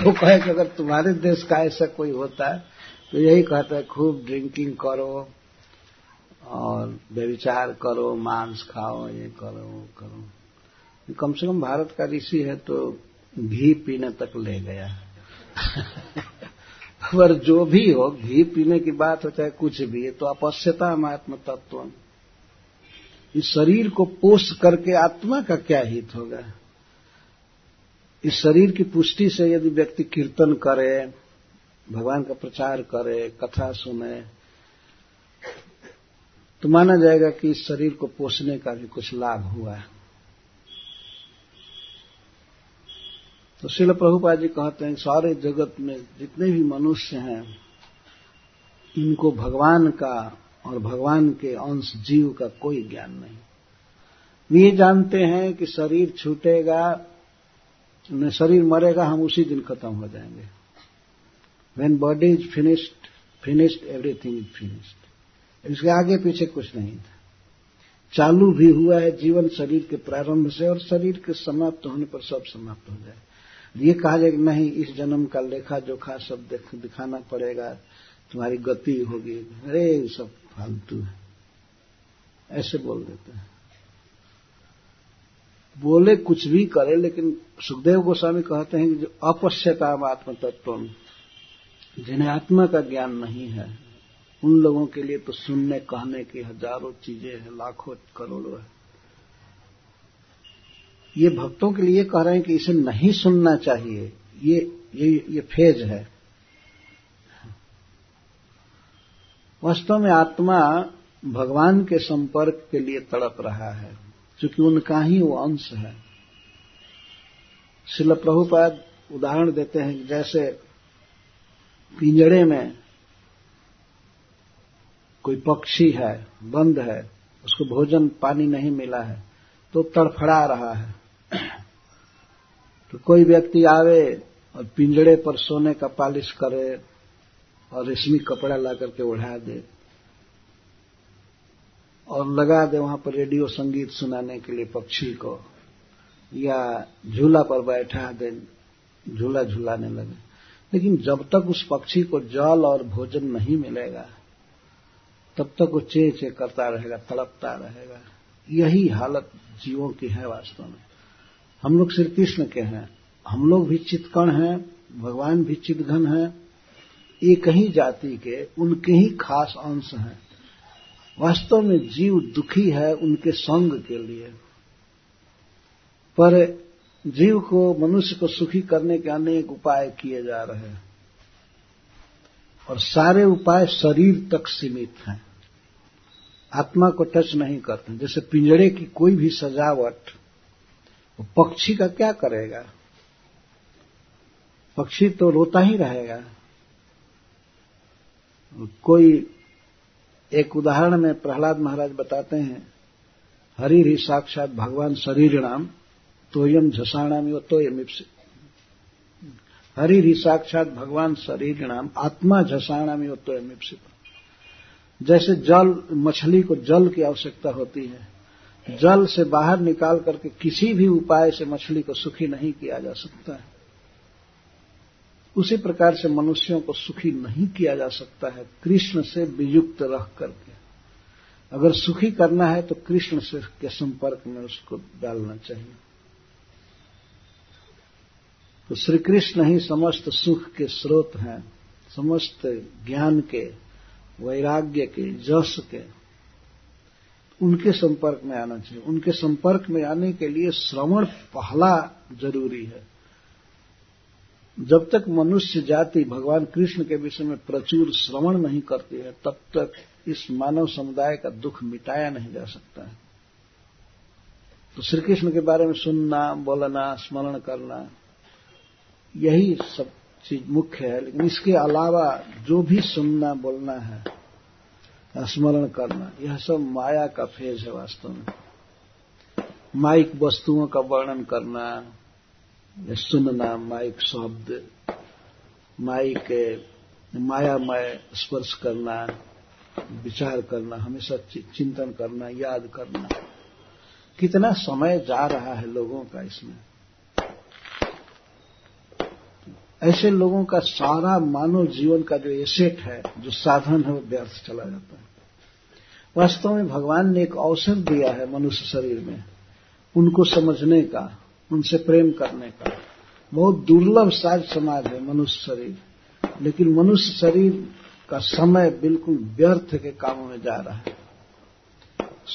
लोग कहे कि अगर तुम्हारे देश का ऐसा कोई होता है तो यही कहता है खूब ड्रिंकिंग करो और व्यभिचार करो, मांस खाओ, ये करो वो करो। कम से कम भारत का ऋषि है तो घी पीने तक ले गया। पर जो भी हो, घी पीने की बात हो चाहे कुछ भी है, तो अपश्यता हम आत्म तत्व। इस शरीर को पोष करके आत्मा का क्या हित होगा? इस शरीर की पुष्टि से यदि व्यक्ति कीर्तन करे, भगवान का प्रचार करे, कथा सुने, तो माना जाएगा कि इस शरीर को पोषने का भी कुछ लाभ हुआ है। तो श्रील प्रभुपाद जी कहते हैं सारे जगत में जितने भी मनुष्य हैं, इनको भगवान का और भगवान के अंश जीव का कोई ज्ञान नहीं। ये जानते हैं कि शरीर छूटेगा, शरीर मरेगा, हम उसी दिन खत्म हो जाएंगे। When body is finished, everything is finished. इसके आगे पीछे कुछ नहीं था। चालू भी हुआ है जीवन शरीर के प्रारंभ से, और शरीर के समाप्त होने पर सब समाप्त हो जाए। ये कहा जाए कि नहीं, इस जन्म का लेखा जोखा सब दिखाना पड़ेगा, तुम्हारी गति होगी, अरे सब फालतू है, ऐसे बोल देते हैं। बोले कुछ भी करे, लेकिन सुखदेव गोस्वामी कहते हैं कि जो अपश्यता आत्म तत्व, जिन्हें आत्मा का ज्ञान नहीं है, उन लोगों के लिए तो सुनने कहने की हजारों चीजें हैं, लाखों करोड़ों हैं। ये भक्तों के लिए कह रहे हैं कि इसे नहीं सुनना चाहिए, ये फेज है। वास्तव में आत्मा भगवान के संपर्क के लिए तड़प रहा है, क्योंकि उनका ही वो अंश है। श्रील प्रभुपाद उदाहरण देते हैं, जैसे पिंजड़े में कोई पक्षी है, बंद है, उसको भोजन पानी नहीं मिला है तो तड़फड़ा रहा है, तो कोई व्यक्ति आवे और पिंजड़े पर सोने का पालिश करे और रेशमी कपड़ा ला करके ओढ़ा दे और लगा दे वहां पर रेडियो संगीत सुनाने के लिए पक्षी को, या झूला पर बैठा दे, झूला झूलाने लगे, लेकिन जब तक उस पक्षी को जल और भोजन नहीं मिलेगा तब तक वो चे चे करता रहेगा, तड़पता रहेगा। यही हालत जीवों की है वास्तव में। हम लोग श्री कृष्ण के हैं, हम लोग भी चित्तकण हैं, भगवान भी चित्तघन हैं, एक ही जाति के उनके ही खास अंश हैं। वास्तव में जीव दुखी है उनके संग के लिए, पर जीव को, मनुष्य को सुखी करने के अनेक उपाय किए जा रहे हैं और सारे उपाय शरीर तक सीमित हैं, आत्मा को टच नहीं करते। जैसे पिंजड़े की कोई भी सजावट, वो पक्षी का क्या करेगा? पक्षी तो रोता ही रहेगा। कोई एक उदाहरण में प्रहलाद महाराज बताते हैं, हरि ही साक्षात भगवान शरीराणाम तोयम झषाणाम तोयमीप्से, हरि ही साक्षात भगवान शरीराणाम आत्मा झषाणाम तोयमीप्से। जैसे जल, मछली को जल की आवश्यकता होती है, जल से बाहर निकाल करके किसी भी उपाय से मछली को सुखी नहीं किया जा सकता है, उसी प्रकार से मनुष्यों को सुखी नहीं किया जा सकता है कृष्ण से वियुक्त रह करके। अगर सुखी करना है तो कृष्ण से के संपर्क में उसको डालना चाहिए। तो श्री कृष्ण ही समस्त सुख के स्रोत हैं, समस्त ज्ञान के, वैराग्य के, जस के। उनके संपर्क में आना चाहिए। उनके संपर्क में आने के लिए श्रवण पहला जरूरी है। जब तक मनुष्य जाति भगवान कृष्ण के विषय में प्रचुर श्रवण नहीं करती है, तब तक इस मानव समुदाय का दुख मिटाया नहीं जा सकता है। तो श्री कृष्ण के बारे में सुनना, बोलना, स्मरण करना, यही सब चीज मुख्य है। लेकिन इसके अलावा जो भी सुनना, बोलना है, स्मरण करना, यह सब माया का फेज है वास्तव में। माइक वस्तुओं का वर्णन करना, सुनना, माइक शब्द, माइक मायामय स्पर्श करना, विचार करना, हमेशा चिंतन करना, याद करना, कितना समय जा रहा है लोगों का इसमें। ऐसे लोगों का सारा मानव जीवन का जो एसेट है, जो साधन है, वो व्यर्थ चला जाता है। वास्तव में भगवान ने एक अवसर दिया है मनुष्य शरीर में उनको समझने का, उनसे प्रेम करने का। बहुत दुर्लभ साज समाज है मनुष्य शरीर, लेकिन मनुष्य शरीर का समय बिल्कुल व्यर्थ के कामों में जा रहा है।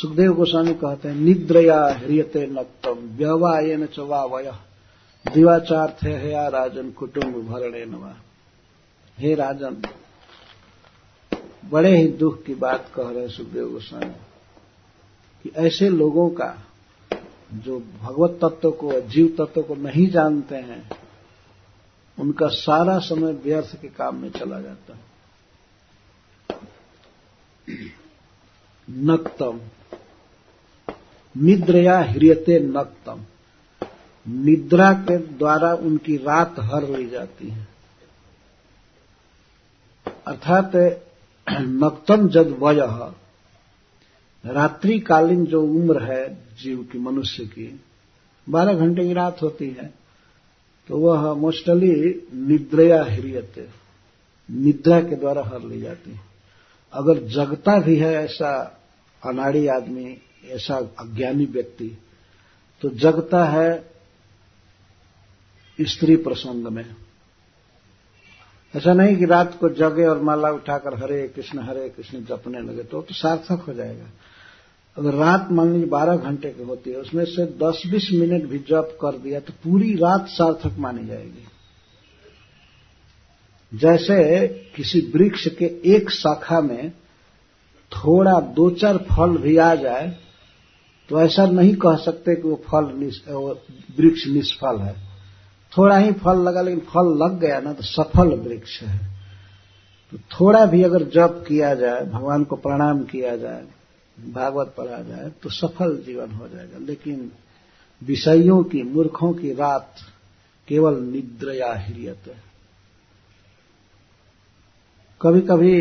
सुखदेव गोस्वामी कहते हैं, निद्रया ह्रियते नक्तम व्यवायन च वावय दिवाचार्थ है या राजन कुटुंब भरणे नवा। हे राजन, बड़े ही दुख की बात कह रहे हैं सुखदेव गोस्वामी कि ऐसे लोगों का, जो भगवत तत्व को, जीव तत्व को नहीं जानते हैं, उनका सारा समय व्यर्थ के काम में चला जाता है। नक्तम, निद्रया ह्रियते नक्तम, निद्रा के द्वारा उनकी रात हर ली जाती है। अर्थात नक्तम जद वयः, रात्रिकालीन जो उम्र है जीव की, मनुष्य की 12 घंटे की रात होती है, तो वह मोस्टली निद्रया ह्रियते, निद्रा के द्वारा हर ली जाती है। अगर जगता भी है ऐसा अनाड़ी आदमी, ऐसा अज्ञानी व्यक्ति, तो जगता है स्त्री प्रसंग में। ऐसा नहीं कि रात को जगे और माला उठाकर हरे कृष्ण जपने लगे, तो सार्थक हो जाएगा। अगर रात मान लीजिए 12 घंटे की होती है, उसमें से 10-20 मिनट भी जप कर दिया तो पूरी रात सार्थक मानी जाएगी। जैसे किसी वृक्ष के एक शाखा में थोड़ा दो चार फल भी आ जाए तो ऐसा नहीं कह सकते कि वो फल वृक्ष निष्फल है। थोड़ा ही फल लगा लेकिन फल लग गया ना तो सफल वृक्ष है। तो थोड़ा भी अगर जप किया जाए, भगवान को प्रणाम किया जाए, भागवत पढ़ा जाए तो सफल जीवन हो जाएगा। लेकिन विषयों की, मूर्खों की रात केवल निद्रया हिरियत है। कभी कभी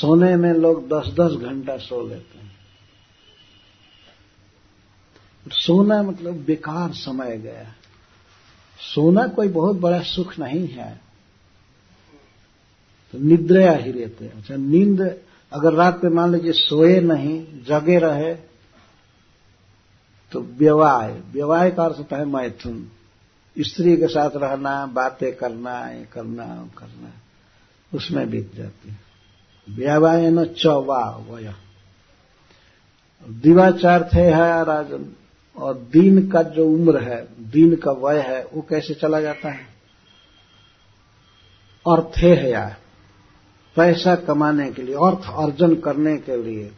सोने में लोग 10-10 घंटा सो लेते हैं। सोना मतलब बेकार समय गया। सोना कोई बहुत बड़ा सुख नहीं है। तो निद्रया ही रहते हैं। अच्छा, नींद अगर रात में मान लीजिए सोए नहीं, जगे रहे तो व्यवाय, व्यवाय का अर्थ होता है मैथुन, स्त्री के साथ रहना, बातें करना, ये करना वो करना, उसमें बीत जाती है। व्यवाय न चौवा वय दिवाचार थे है राजन। और दिन का जो उम्र है, दिन का वय है, वो कैसे चला जाता है? अर्थे है या पैसा कमाने के लिए, अर्थ अर्जन करने के लिए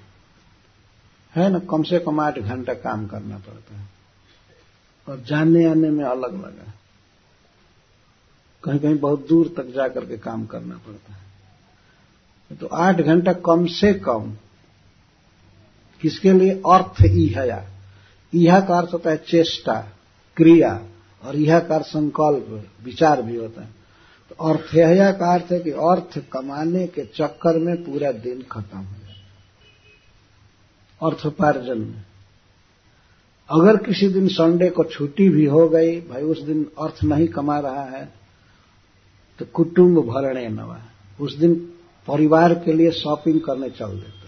है ना, कम से कम 8 घंटा काम करना पड़ता है और जाने आने में अलग अलग है, कहीं कहीं बहुत दूर तक जाकर के काम करना पड़ता है। तो 8 घंटा कम से कम किसके लिए? अर्थ इहया। इहा का अर्थ होता है चेष्टा, क्रिया, और इहा का संकल्प, विचार भी होता है। तो अर्थेहया का अर्थ है कि अर्थ कमाने के चक्कर में पूरा दिन खत्म हो जाता, अर्थोपार्जन में। अगर किसी दिन संडे को छुट्टी भी हो गई, भाई उस दिन अर्थ नहीं कमा रहा है तो कुटुंब भरणे नवा, उस दिन परिवार के लिए शॉपिंग करने चल देते,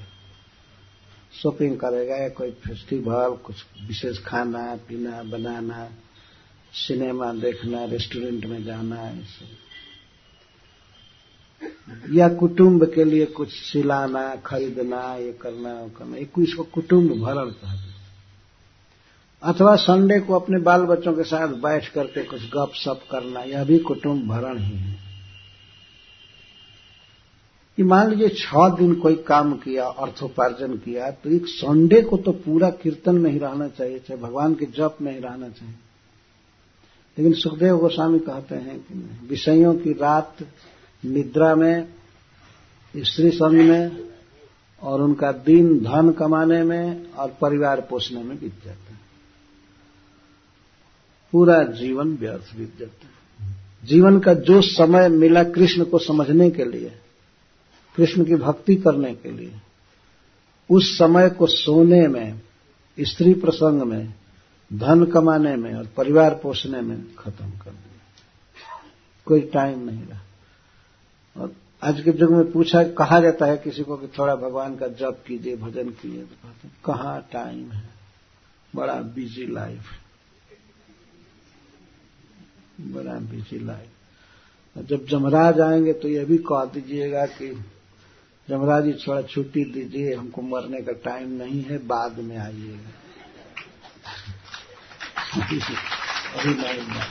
शॉपिंग करेगा, या कोई फेस्टिवल, कुछ विशेष खाना पीना बनाना, सिनेमा देखना, रेस्टोरेंट में जाना, या कुटुंब के लिए कुछ सिलाना, खरीदना, ये करना वो करना, 21 को कुटुंब भरण कहते। अथवा संडे को अपने बाल बच्चों के साथ बैठ करके कुछ गप सप करना, यह भी कुटुंब भरण ही है। कि मान लीजिए 6 दिन कोई काम किया, अर्थोपार्जन किया, तो एक संडे को तो पूरा कीर्तन में ही रहना चाहिए, चाहे भगवान के जप में ही रहना चाहिए। लेकिन सुखदेव गोस्वामी कहते हैं कि विषयों की रात, निद्रा में, स्त्री संग में, और उनका दिन धन कमाने में और परिवार पोषने में बीत जाता है। पूरा जीवन व्यर्थ बीत जाता है। जीवन का जो समय मिला कृष्ण को समझने के लिए, कृष्ण की भक्ति करने के लिए, उस समय को सोने में, स्त्री प्रसंग में, धन कमाने में और परिवार पोषने में खत्म कर दिया। कोई टाइम नहीं रहा। और आज के युग में पूछा, कहा जाता है किसी को कि थोड़ा भगवान का जप कीजिए, भजन कीजिए, तो कहते हैं कहाँ टाइम है, बड़ा बिजी लाइफ है, बड़ा बिजी लाइफ। जब जमराज आएंगे तो यह भी कह दीजिएगा कि जमराज जी थोड़ा छुट्टी दीजिए, हमको मरने का टाइम नहीं है, बाद में आइएगा, अभी नहीं मरेगा।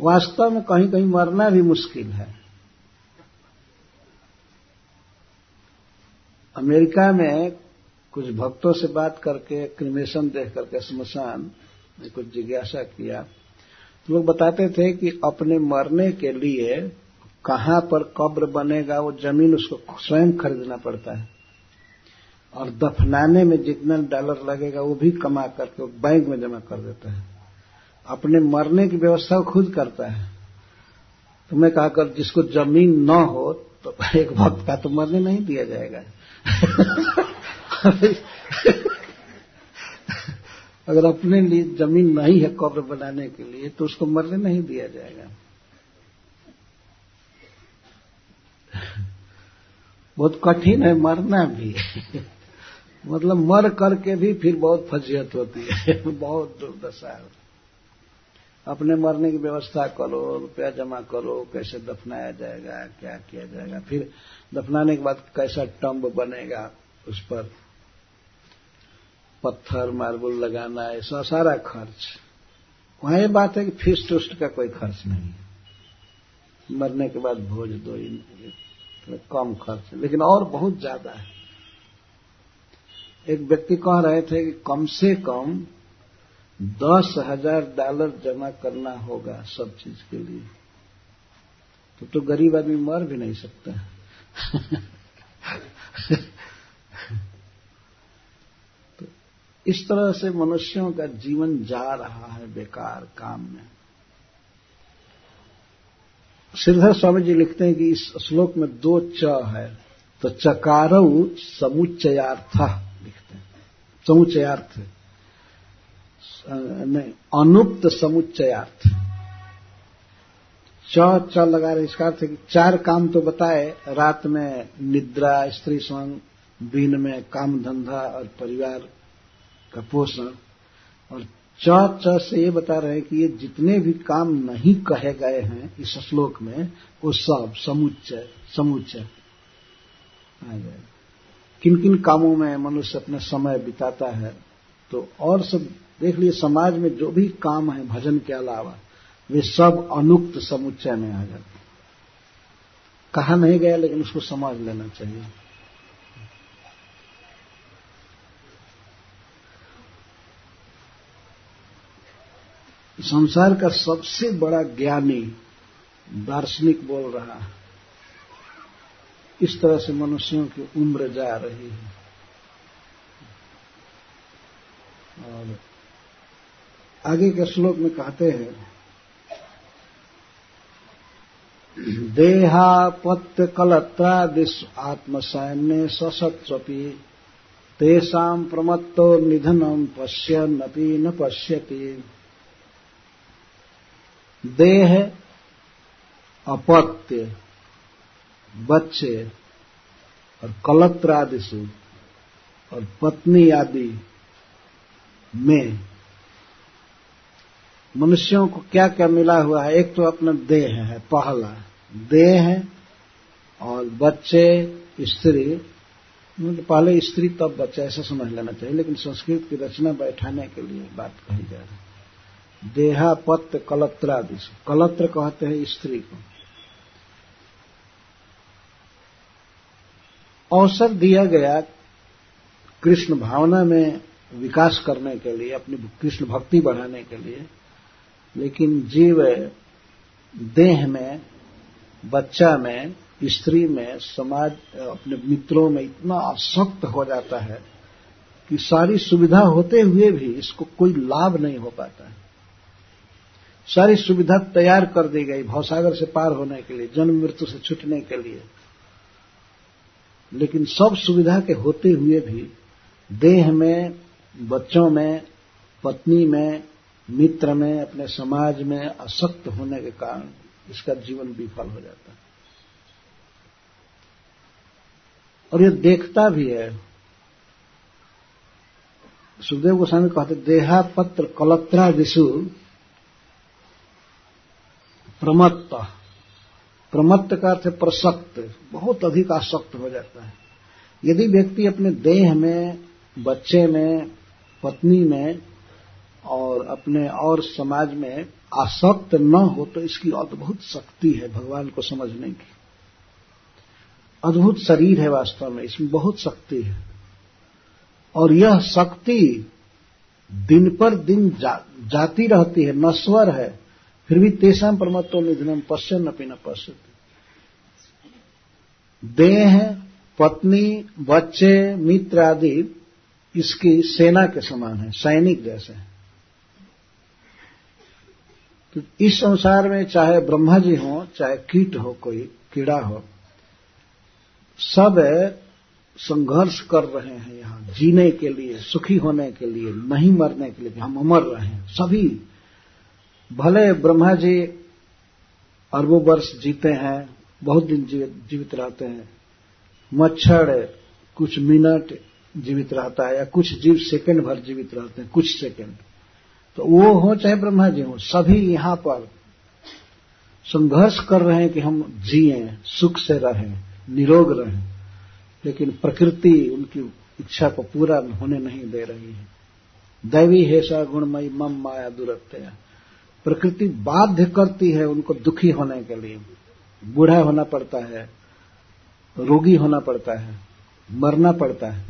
वास्तव में कहीं कहीं मरना भी मुश्किल है। अमेरिका में कुछ भक्तों से बात करके, क्रिमेशन देख करके, स्मशान में कुछ जिज्ञासा किया, लोग बताते थे कि अपने मरने के लिए कहाँ पर कब्र बनेगा, वो जमीन उसको स्वयं खरीदना पड़ता है, और दफनाने में जितना डॉलर लगेगा वो भी कमा करके बैंक में जमा कर देता है। अपने मरने की व्यवस्था वो खुद करता है। तो मैं कहा कर, जिसको जमीन न हो तो एक भक्त का तो मरने नहीं दिया जाएगा। अगर अपने लिए जमीन नहीं है कब्र बनाने के लिए तो उसको मरने नहीं दिया जाएगा। बहुत कठिन है मरना भी। मतलब मर करके भी फिर बहुत फजीहत होती है, बहुत दुर्दशा होती है। अपने मरने की व्यवस्था करो, रुपया जमा करो, कैसे दफनाया जाएगा, क्या किया जाएगा, फिर दफनाने के बाद कैसा टंब बनेगा, उस पर पत्थर मार्बल लगाना, ऐसा सारा खर्च। वहां ये बात है कि फिस्ट उस्ट का कोई खर्च नहीं है, मरने के बाद भोज दो, कम खर्च, लेकिन और बहुत ज्यादा है। एक व्यक्ति कह रहे थे कि कम से कम $10,000 जमा करना होगा सब चीज के लिए, तो गरीब आदमी मर भी नहीं सकता। तो इस तरह से मनुष्यों का जीवन जा रहा है बेकार काम में। श्रीधर स्वामी जी लिखते हैं कि इस श्लोक में 2 च है, तो चकारऊ समुच्चयार्थ लिखते हैं, समुच्चयार्थ नहीं, अनुक्त समुच्चयार्थ। च लगा रहे, इसका अर्थ है कि 4 काम तो बताए, रात में निद्रा, स्त्री संग, दिन में काम धंधा और परिवार का पोषण, और च से ये बता रहे हैं कि ये जितने भी काम नहीं कहे गए हैं इस श्लोक में वो सब समुच्चय समुच्चय आ जाए। किन किन कामों में मनुष्य अपना समय बिताता है तो और सब देख लिए, समाज में जो भी काम है भजन के अलावा वे सब अनुक्त समुच्चय में आ जाते। कहा नहीं गया लेकिन उसको समझ लेना चाहिए। संसार का सबसे बड़ा ज्ञानी दार्शनिक बोल रहा है। इस तरह से मनुष्यों की उम्र जा रही है। और आगे के श्लोक में कहते हैं, देहापत्य कलत्रादिश आत्मसैन्य सशत्स्वपि तेषां प्रमत्तो निधनं पश्यन्नपि न पश्यति। देह अपत्य बच्चे और कलत्रादिशु और पत्नी आदि में मनुष्यों को क्या क्या मिला हुआ है। एक तो अपना देह है, पहला देह है, और बच्चे स्त्री, पहले स्त्री तब बच्चा ऐसा समझ लेना चाहिए, लेकिन संस्कृत की रचना बैठाने के लिए बात कही जा रही है। देहापत्य कलत्रादिश, कलत्र कहते हैं स्त्री को। अवसर दिया गया कृष्ण भावना में विकास करने के लिए, अपनी कृष्ण भक्ति बढ़ाने के लिए, लेकिन जीव देह में, बच्चा में, स्त्री में, समाज, अपने मित्रों में इतना आसक्त हो जाता है कि सारी सुविधा होते हुए भी इसको कोई लाभ नहीं हो पाता है। सारी सुविधा तैयार कर दी गई भवसागर से पार होने के लिए, जन्म मृत्यु से छूटने के लिए, लेकिन सब सुविधा के होते हुए भी देह में, बच्चों में, पत्नी में, मित्र में, अपने समाज में आसक्त होने के कारण इसका जीवन विफल हो जाता है। और ये देखता भी है। सुखदेव गोस्वामी कहते देहापत्र कलत्रादिषु प्रमत्त, प्रमत्त का अर्थ प्रसक्त, बहुत अधिक आसक्त हो जाता है। यदि व्यक्ति अपने देह में, बच्चे में, पत्नी में और अपने और समाज में आसक्त न हो तो इसकी अद्भुत शक्ति है भगवान को समझने की। अद्भुत शरीर है वास्तव में, इसमें बहुत शक्ति है, और यह शक्ति दिन पर दिन जाती रहती है, नश्वर है, फिर भी तेषां प्रमत्तो निधनं पश्यन्नपि न पश्यति। देह, पत्नी, बच्चे, मित्र आदि इसकी सेना के समान है, सैनिक जैसे है। तो इस संसार में चाहे ब्रह्मा जी हो, चाहे कीट हो, कोई कीड़ा हो, सब संघर्ष कर रहे हैं यहां जीने के लिए, सुखी होने के लिए, नहीं मरने के लिए। हम अमर रहे हैं सभी, भले ब्रह्मा जी अरबों वर्ष जीते हैं, बहुत दिन जीवित रहते हैं, मच्छर कुछ मिनट जीवित रहता है, या कुछ जीव सेकंड भर जीवित रहते हैं, कुछ सेकंड, तो वो हो चाहे ब्रह्मा जी हो, सभी यहां पर संघर्ष कर रहे हैं कि हम जिएं, सुख से रहें, निरोग रहें, लेकिन प्रकृति उनकी इच्छा को पूरा होने नहीं दे रही है। दैवी हेसा गुणमयी मम माया दुरत्यया, प्रकृति बाध्य करती है उनको दुखी होने के लिए, बूढ़ा होना पड़ता है, रोगी होना पड़ता है, मरना पड़ता है।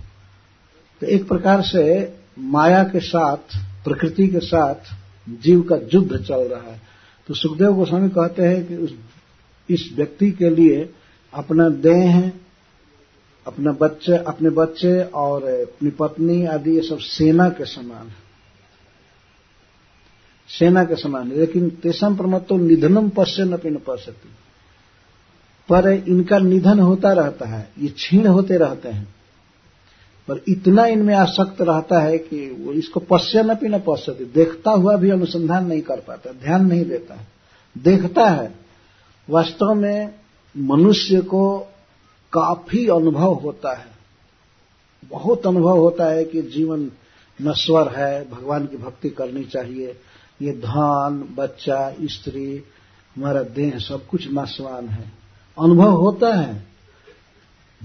तो एक प्रकार से माया के साथ, प्रकृति के साथ जीव का युद्ध चल रहा है। तो सुखदेव गोस्वामी कहते हैं कि इस व्यक्ति के लिए अपना देह है, अपने बच्चे और अपनी पत्नी आदि, ये सब सेना के समान है, सेना के समान है। लेकिन तेषां प्रमत्तो निधनम पश्यन् अपि न पश्यति, पर इनका निधन होता रहता है, ये क्षीण होते रहते हैं, पर इतना इनमें आसक्त रहता है कि वो इसको पश्यन् अपि न पश्यति, देखता हुआ भी अनुसंधान नहीं कर पाता, ध्यान नहीं देता है, देखता है। वास्तव में मनुष्य को काफी अनुभव होता है, बहुत अनुभव होता है कि जीवन नश्वर है, भगवान की भक्ति करनी चाहिए, ये धन, बच्चा, स्त्री, हमारा देह सब कुछ नश्वान है, अनुभव होता है,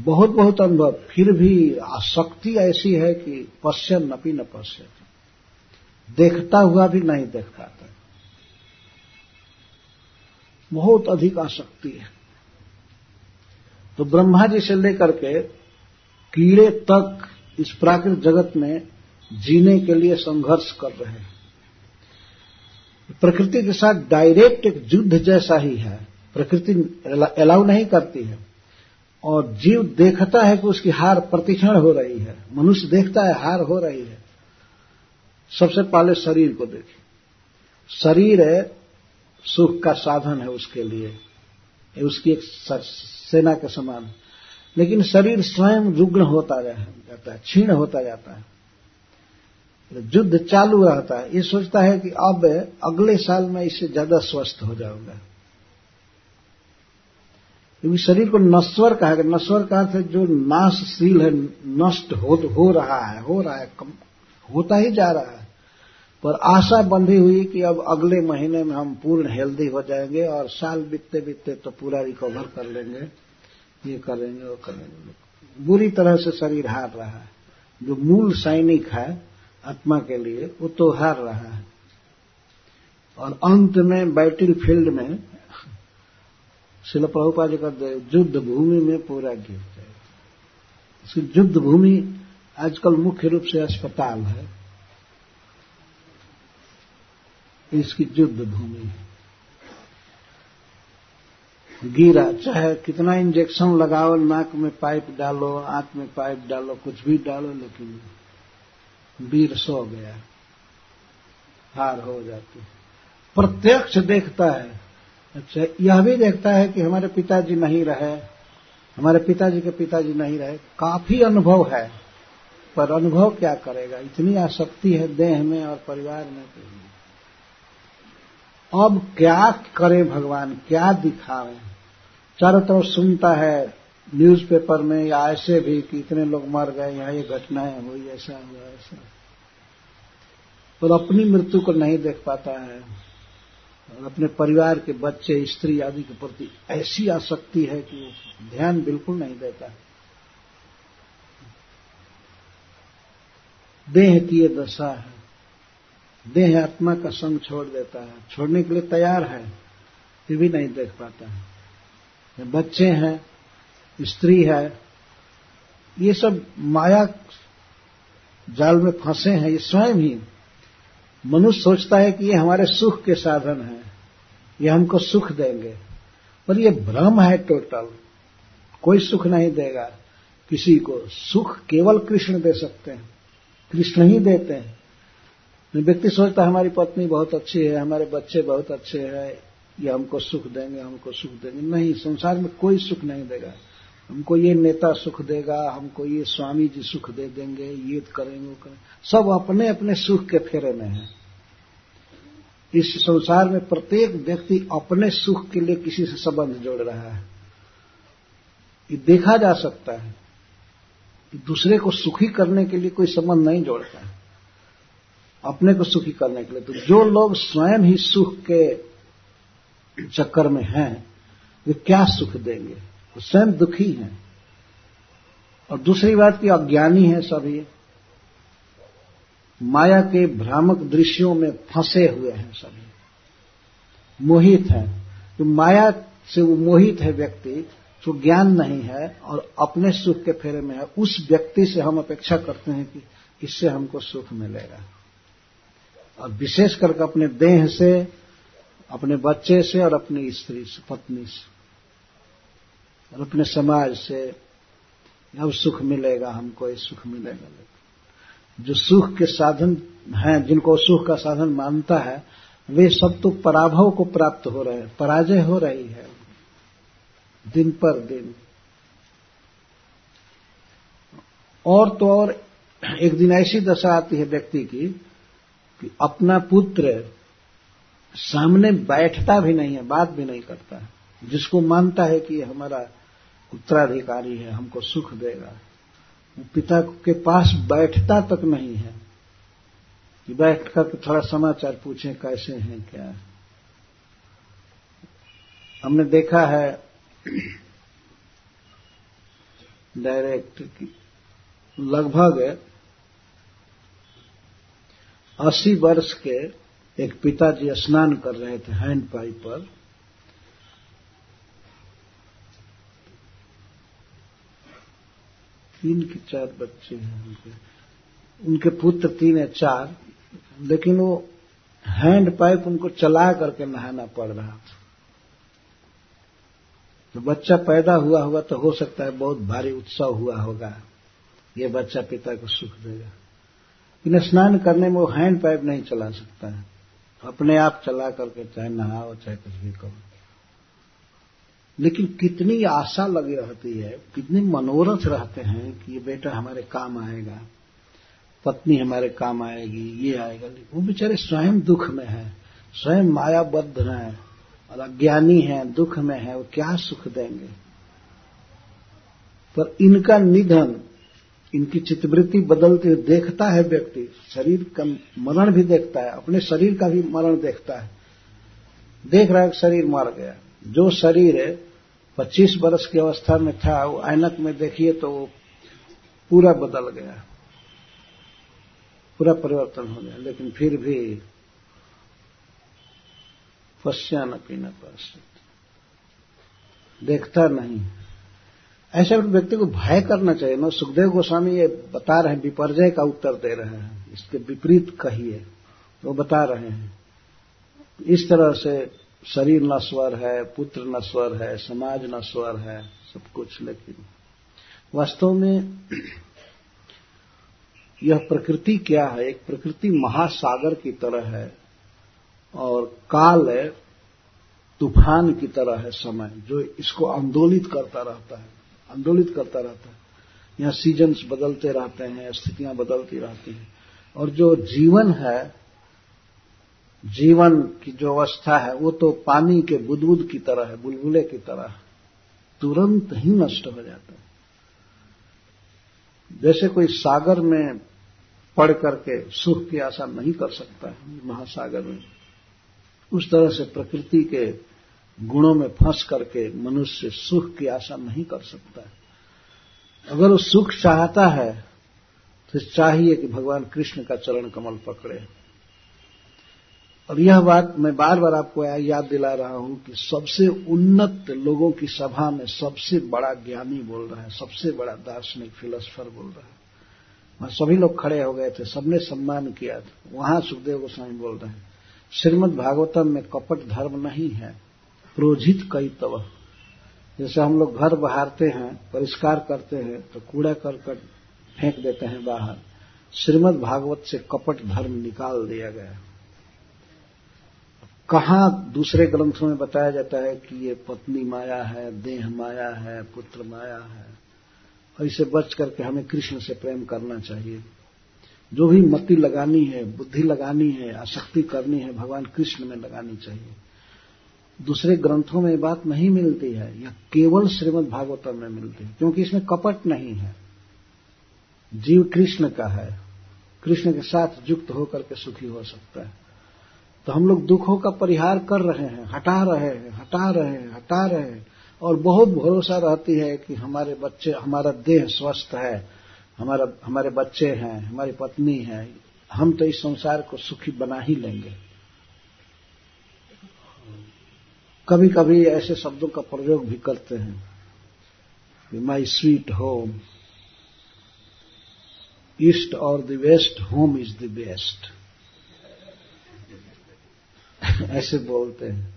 बहुत बहुत अनुभव। फिर भी आसक्ति ऐसी है कि पश्यन् अपि न पश्यति, देखता हुआ भी नहीं देख पाता, बहुत अधिक आसक्ति है। तो ब्रह्मा जी से लेकर के कीड़े तक इस प्राकृतिक जगत में जीने के लिए संघर्ष कर रहे हैं। प्रकृति के साथ डायरेक्ट एक युद्ध जैसा ही है, प्रकृति अलाउ नहीं करती है, और जीव देखता है कि उसकी हार प्रतिक्षण हो रही है, मनुष्य देखता है हार हो रही है। सबसे पहले शरीर को देखें, शरीर सुख का साधन है उसके लिए, उसकी एक सेना के समान, लेकिन शरीर स्वयं रुग्ण होता जाता है, क्षीण होता जाता है, युद्ध चालू रहता है। ये सोचता है कि अब अगले साल में इससे ज्यादा स्वस्थ हो जाऊंगा, क्योंकि शरीर को नश्वर कहा गया। नश्वर का अर्थ है जो नाशशील है, नष्ट हो रहा है, होता ही जा रहा है, पर आशा बंधी हुई कि अब अगले महीने में हम पूर्ण हेल्दी हो जाएंगे और साल बीतते बीतते तो पूरा रिकवर कर लेंगे, ये करेंगे वो करेंगे। बुरी तरह से शरीर हार रहा है, जो मूल सैनिक है आत्मा के लिए, वो तो हार रहा है। और अंत में बैटल फील्ड में, श्रील प्रभुपाद जी कहते हैं, युद्ध भूमि में पूरा गिर जाएगा। इसकी युद्ध भूमि आजकल मुख्य रूप से अस्पताल है, इसकी युद्ध भूमि है। गिरा, चाहे कितना इंजेक्शन लगाओ, नाक में पाइप डालो, आंख में पाइप डालो, कुछ भी डालो, लेकिन वीर सो गया, हार हो जाती है। प्रत्यक्ष देखता है। अच्छा, यह भी देखता है कि हमारे पिताजी नहीं रहे, हमारे पिताजी के पिताजी नहीं रहे, काफी अनुभव है, पर अनुभव क्या करेगा, इतनी आसक्ति है देह में और परिवार में। अब क्या करे भगवान, क्या दिखावे। चारों तरफ सुनता है न्यूज़पेपर में या ऐसे भी कि इतने लोग मर गए, यहाँ ये घटनाएं हुई, ऐसा हुआ ऐसा, पर अपनी मृत्यु को नहीं देख पाता है, और अपने परिवार के बच्चे, स्त्री आदि के प्रति ऐसी आसक्ति है कि ध्यान बिल्कुल नहीं देता। देह की ये दशा है, देह आत्मा का संग छोड़ देता है, छोड़ने के लिए तैयार है, ये भी नहीं देख पाता है। बच्चे हैं, स्त्री है, ये सब माया जाल में फंसे हैं। ये स्वयं ही मनुष्य सोचता है कि ये हमारे सुख के साधन हैं, ये हमको सुख देंगे, पर ये भ्रम है टोटल। कोई सुख नहीं देगा किसी को, सुख केवल कृष्ण दे सकते हैं, कृष्ण ही देते हैं। व्यक्ति सोचता है हमारी पत्नी बहुत अच्छी है, हमारे बच्चे बहुत अच्छे हैं, ये हमको सुख देंगे, हमको सुख देंगे। नहीं, संसार में कोई सुख नहीं देगा। हमको ये नेता सुख देगा, हमको ये स्वामी जी सुख दे देंगे, ये करेंगे वो करेंगे, सब अपने अपने सुख के फेरे में है। इस संसार में प्रत्येक व्यक्ति अपने सुख के लिए किसी से संबंध जोड़ रहा है, ये देखा जा सकता है। दूसरे को सुखी करने के लिए कोई संबंध नहीं जोड़ता है, अपने को सुखी करने के लिए। तो जो लोग स्वयं ही सुख के चक्कर में हैं, वे क्या सुख देंगे, स्वयं दुखी हैं। और दूसरी बात कि अज्ञानी हैं सभी, माया के भ्रामक दृश्यों में फंसे हुए हैं, सभी मोहित हैं। तो माया से वो मोहित है व्यक्ति, जो ज्ञान नहीं है और अपने सुख के फेरे में है, उस व्यक्ति से हम अपेक्षा करते हैं कि इससे हमको सुख मिलेगा। और विशेष करके अपने देह से, अपने बच्चे से और अपनी स्त्री से, पत्नी से और अपने समाज से अब सुख मिलेगा, हमको ये सुख मिलेगा। जो सुख के साधन हैं, जिनको सुख का साधन मानता है, वे सब तो पराभव को प्राप्त हो रहे हैं, पराजय हो रही है दिन पर दिन। और तो और एक दिन ऐसी दशा आती है व्यक्ति की कि अपना पुत्र सामने बैठता भी नहीं है, बात भी नहीं करता है, जिसको मानता है कि हमारा उत्तराधिकारी है, हमको सुख देगा, वो पिता के पास बैठता तक नहीं है कि बैठ कर थोड़ा समाचार पूछें, कैसे हैं, क्या है। हमने देखा है डायरेक्ट कि लगभग 80 वर्ष के एक पिताजी स्नान कर रहे थे हैंड पाइप पर, तीन के 4 बच्चे हैं उनके पुत्र 3 या 4, लेकिन वो हैंड पाइप उनको चला करके नहाना पड़ रहा था। तो बच्चा पैदा हुआ होगा तो हो सकता है बहुत भारी उत्सव हुआ होगा, ये बच्चा पिता को सुख देगा, लेकिन स्नान करने में वो हैंड पाइप नहीं चला सकता है, अपने आप चला करके चाहे नहाओ चाहे कुछ भी करो। लेकिन कितनी आशा लगी रहती है, कितने मनोरथ रहते हैं कि ये बेटा हमारे काम आएगा, पत्नी हमारे काम आएगी, ये आएगा। वो बेचारे स्वयं दुख में हैं, स्वयं मायाबद्ध हैं और अज्ञानी हैं, दुख में हैं, वो क्या सुख देंगे। पर इनका निधन, इनकी चित्तवृत्ति बदलती देखता है व्यक्ति, शरीर का मरण भी देखता है, अपने शरीर का भी मरण देखता है, देख रहा है शरीर मर गया। जो शरीर 25 वर्ष की अवस्था में था, वो ऐनक में देखिए तो वो पूरा बदल गया, पूरा परिवर्तन हो गया। लेकिन फिर भी पश्चान पीना पश्चित देखता नहीं। ऐसे व्यक्ति को भय करना चाहिए ना। सुखदेव गोस्वामी ये बता रहे हैं, विपर्जय का उत्तर दे रहे हैं, इसके विपरीत कहिए वो बता रहे हैं। इस तरह से शरीर नश्वर है, पुत्र नश्वर है, समाज नश्वर है, सब कुछ। लेकिन वास्तव में यह प्रकृति क्या है? एक प्रकृति महासागर की तरह है और काल है तूफान की तरह है, समय जो इसको आंदोलित करता रहता है, आंदोलित करता रहता है। यहाँ सीजन्स बदलते रहते हैं, स्थितियां बदलती रहती हैं। और जो जीवन है, जीवन की जो अवस्था है, वो तो पानी के बुदबुद की तरह है, बुलबुले की तरह, तुरंत ही नष्ट हो जाता है। जैसे कोई सागर में पड़ करके सुख की आशा नहीं कर सकता है महासागर में, उस तरह से प्रकृति के गुणों में फंस करके मनुष्य सुख की आशा नहीं कर सकता है। अगर वो सुख चाहता है तो चाहिए कि भगवान कृष्ण का चरण कमल पकड़े। और यह बात मैं बार बार आपको याद दिला रहा हूं कि सबसे उन्नत लोगों की सभा में सबसे बड़ा ज्ञानी बोल रहा है, सबसे बड़ा दार्शनिक फिलोसफर बोल रहा है। वहां सभी लोग खड़े हो गए थे, सबने सम्मान किया था। वहां सुखदेव गोस्वामी बोल रहे हैं, श्रीमद भागवतम में कपट धर्म नहीं है, प्रोजित कैतव। जैसे हम लोग घर बहारते हैं, परिष्कार करते हैं तो कूड़ा करकट फेंक देते हैं बाहर, श्रीमद भागवत से कपट धर्म निकाल दिया गया। कहाँ दूसरे ग्रंथों में बताया जाता है कि ये पत्नी माया है, देह माया है, पुत्र माया है, और इसे बच करके हमें कृष्ण से प्रेम करना चाहिए। जो भी मति लगानी है, बुद्धि लगानी है, आसक्ति करनी है, भगवान कृष्ण में लगानी चाहिए। दूसरे ग्रंथों में बात नहीं मिलती है, यह केवल श्रीमद् भागवतम में मिलती है, क्योंकि इसमें कपट नहीं है। जीव कृष्ण का है, कृष्ण के साथ युक्त होकर के सुखी हो सकता है। तो हम लोग दुखों का परिहार कर रहे हैं, हटा रहे हैं, हटा रहे हैं, हटा रहे हैं, और बहुत भरोसा रहती है कि हमारे बच्चे, हमारा देह स्वस्थ है, हमारे बच्चे हैं, हमारी पत्नी है, हम तो इस संसार को सुखी बना ही लेंगे। कभी कभी ऐसे शब्दों का प्रयोग भी करते हैं my sweet home. East or the west, home is the best. ऐसे बोलते हैं,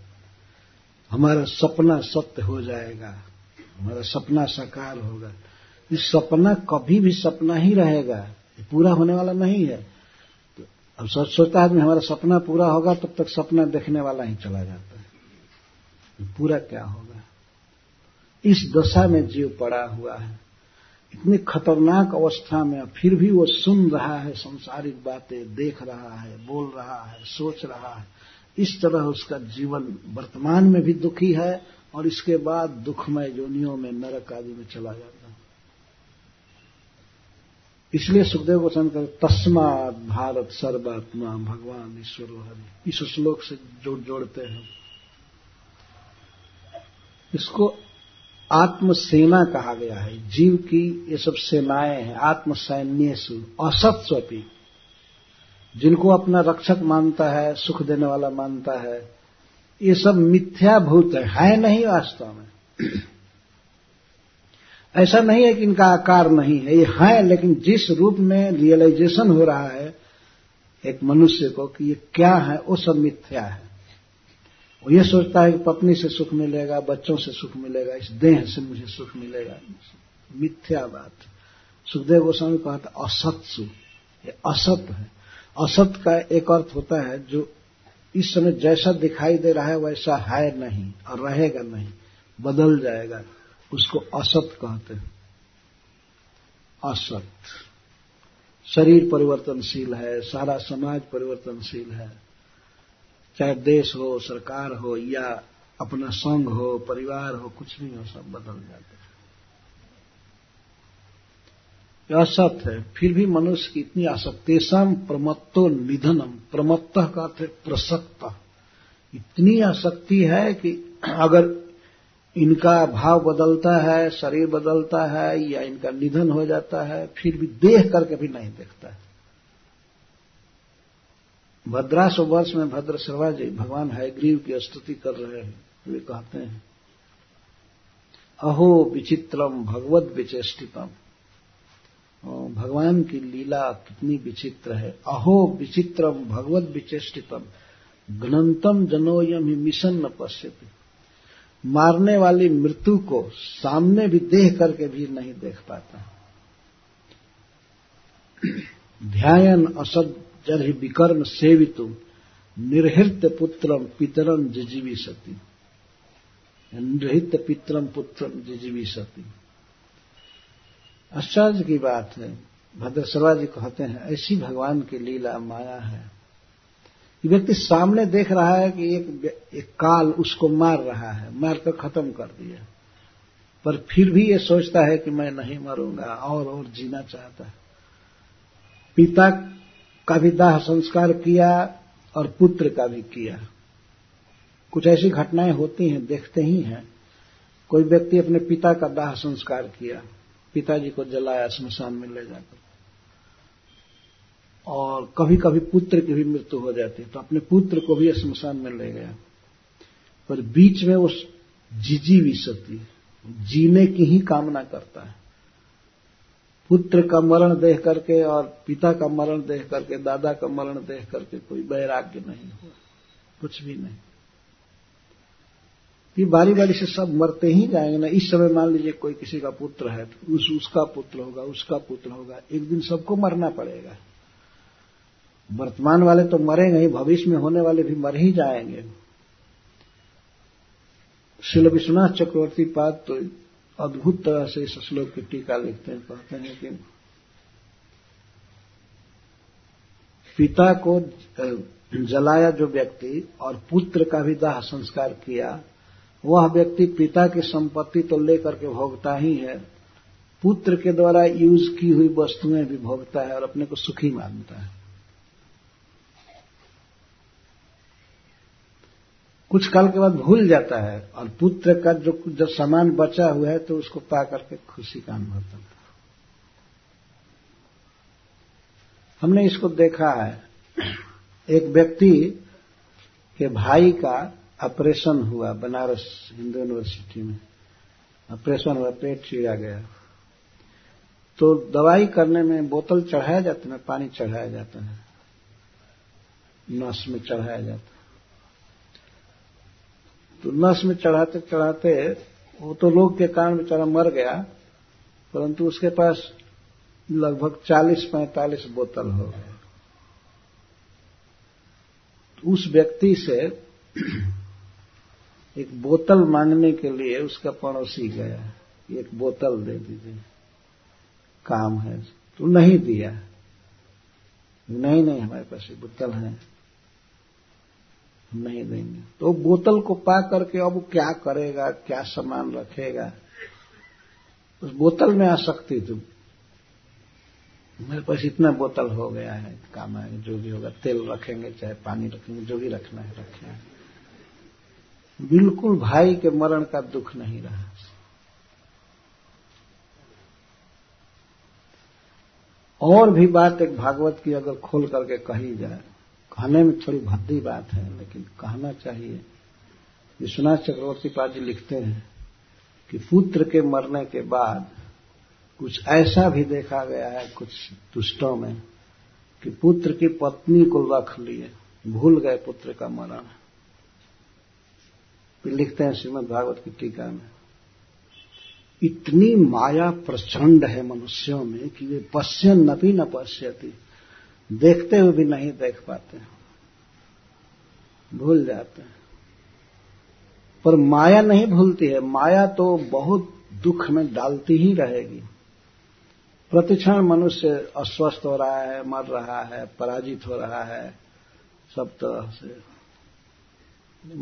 हमारा सपना सत्य हो जाएगा, हमारा सपना साकार होगा. इस सपना कभी भी सपना ही रहेगा, ये पूरा होने वाला नहीं है. तो अब सोचता आदमी हमारा सपना पूरा होगा, तब तक सपना देखने वाला ही चला जाता है. तो पूरा क्या होगा? इस दशा में जीव पड़ा हुआ है, इतनी खतरनाक अवस्था में, फिर भी वो सुन रहा है संसारिक बातें, देख रहा है, बोल रहा है, सोच रहा है. इस तरह उसका जीवन वर्तमान में भी दुखी है और इसके बाद दुखमय योनियों में, नरक आदि में चला जाता है. इसलिए सुखदेव गोस्वामी कहते तस्मात् भारत सर्वात्मा भगवान ईश्वरो हरि, इस श्लोक से जोड़ते हैं. इसको आत्मसेना कहा गया है. जीव की ये सब सेनाएं हैं, आत्मसैन्येषु असत्स्वपि, जिनको अपना रक्षक मानता है, सुख देने वाला मानता है, ये सब मिथ्याभूत है नहीं वास्तव में. ऐसा नहीं है कि इनका आकार नहीं है, ये है, लेकिन जिस रूप में रियलाइजेशन हो रहा है एक मनुष्य को कि ये क्या है, वो सब मिथ्या है. वो ये सोचता है कि पत्नी से सुख मिलेगा, बच्चों से सुख मिलेगा, इस देह से मुझे सुख मिलेगा. मिथ्या बात. सुखदेव गोस्वामी कहता असत्सु, ये असत है. असत का एक अर्थ होता है जो इस समय जैसा दिखाई दे रहा है वैसा है नहीं और रहेगा नहीं, बदल जाएगा, उसको असत कहते हैं. असत. शरीर परिवर्तनशील है, सारा समाज परिवर्तनशील है, चाहे देश हो, सरकार हो, या अपना संघ हो, परिवार हो, कुछ भी हो, सब बदल जाता है. यह असत है. फिर भी मनुष्य की इतनी आसक्तेशम प्रमत्तो निधनम. प्रमत्त का अर्थ है प्रसक्त. इतनी आसक्ति है कि अगर इनका भाव बदलता है, शरीर बदलता है, या इनका निधन हो जाता है, फिर भी देख करके भी नहीं देखता है. भद्रासो वर्ष में भद्रस्वामी जी भगवान हयग्रीव की स्तुति कर रहे हैं. वे कहते हैं अहो विचित्रम भगवत विचेष्टितम. भगवान की लीला कितनी विचित्र है. अहो विचित्रम भगवत विचेष्टितम गणंतम जनोयम ही मिशन न पश्यति. मारने वाली मृत्यु को सामने भी देख करके भी नहीं देख पाता. ध्यायन असद जरहि विकर्म सेवितुम निर्हृत पुत्रम पितरम जिजीविषति. निर्हृत पितरम पुत्रम जिजीविषति. आश्चर्य की बात है. भद्रस्वामी जी कहते हैं ऐसी भगवान की लीला माया है. ये व्यक्ति सामने देख रहा है कि एक काल उसको मार रहा है, मारकर खत्म कर दिया, पर फिर भी ये सोचता है कि मैं नहीं मरूंगा और जीना चाहता है. पिता का भी दाह संस्कार किया और पुत्र का भी किया. कुछ ऐसी घटनाएं होती हैं, देखते ही हैं. कोई व्यक्ति अपने पिता का दाह संस्कार किया, पिताजी को जलाया, स्मशान में ले जाकर, और कभी कभी पुत्र की भी मृत्यु हो जाती है, तो अपने पुत्र को भी स्मशान में ले गया, पर बीच में वो जिजीविषति, जीने की ही कामना करता है. पुत्र का मरण देख करके और पिता का मरण देख करके, दादा का मरण देख करके कोई वैराग्य नहीं हुआ, कुछ भी नहीं. ये बारी बारी से सब मरते ही जाएंगे ना. इस समय मान लीजिए कोई किसी का पुत्र है, उसका पुत्र होगा, उसका पुत्र होगा, एक दिन सबको मरना पड़ेगा. वर्तमान वाले तो मरेंगे ही, भविष्य में होने वाले भी मर ही जाएंगे. श्रील विश्वनाथ चक्रवर्ती पाद तो अद्भुत तरह से इस श्लोक की टीका लिखते हैं. कहते हैं कि पिता को जलाया जो व्यक्ति और पुत्र का भी दाह संस्कार किया, वह व्यक्ति पिता की संपत्ति तो लेकर के भोगता ही है, पुत्र के द्वारा यूज की हुई वस्तुएं भी भोगता है और अपने को सुखी मानता है. कुछ काल के बाद भूल जाता है और पुत्र का जो सामान बचा हुआ है तो उसको पा करके खुशी का अनुभव करता है. हमने इसको देखा है. एक व्यक्ति के भाई का ऑपरेशन हुआ बनारस हिंदू यूनिवर्सिटी में. ऑपरेशन हुआ, पेट चीरा गया, तो दवाई करने में बोतल चढ़ाया जाता है, पानी चढ़ाया जाता है, नस में चढ़ाया जाता है। तो नस में चढ़ाते चढ़ाते वो तो लोग के कारण बेचारा मर गया, परंतु उसके पास लगभग 40-45 बोतल हो गए। तो उस व्यक्ति से एक बोतल मांगने के लिए उसका पड़ोसी गया, एक बोतल दे दीजिए, काम है। तो नहीं दिया, नहीं हमारे पास ये बोतल है, हम नहीं देंगे। तो बोतल को पा करके अब क्या करेगा, क्या सामान रखेगा, उस बोतल में आसक्ति थी। मेरे पास इतना बोतल हो गया है, काम आएगा, जो भी होगा, तेल रखेंगे चाहे पानी रखेंगे, जो भी रखना है रखना है। बिल्कुल भाई के मरण का दुख नहीं रहा। और भी बात एक भागवत की अगर खोल करके कही जाए, कहने में थोड़ी भद्दी बात है लेकिन कहना चाहिए। विश्वनाथ चक्रवर्ती पाद जी लिखते हैं कि पुत्र के मरने के बाद कुछ ऐसा भी देखा गया है कुछ दुष्टों में कि पुत्र की पत्नी को रख लिए, भूल गए पुत्र का मरण। फिर लिखते हैं श्रीमद भागवत की टीका में, इतनी माया प्रचंड है मनुष्यों में कि वे पश्यन न भी न पश्यती, देखते हुए भी नहीं देख पाते, भूल जाते हैं। पर माया नहीं भूलती है, माया तो बहुत दुख में डालती ही रहेगी। प्रतिक्षण मनुष्य अस्वस्थ हो रहा है, मर रहा है, पराजित हो रहा है, सब तरह से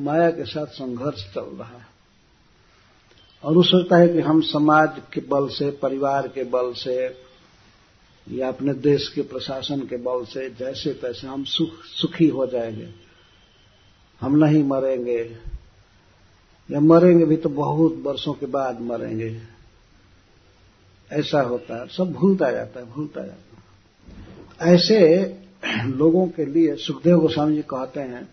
माया के साथ संघर्ष चल रहा है। और वो सोचता है कि हम समाज के बल से, परिवार के बल से, या अपने देश के प्रशासन के बल से जैसे तैसे हम सुखी हो जाएंगे, हम नहीं मरेंगे, या मरेंगे भी तो बहुत वर्षों के बाद मरेंगे, ऐसा होता है। सब भूलता जाता है, भूलता जाता है। ऐसे लोगों के लिए सुखदेव गोस्वामी जी कहते हैं,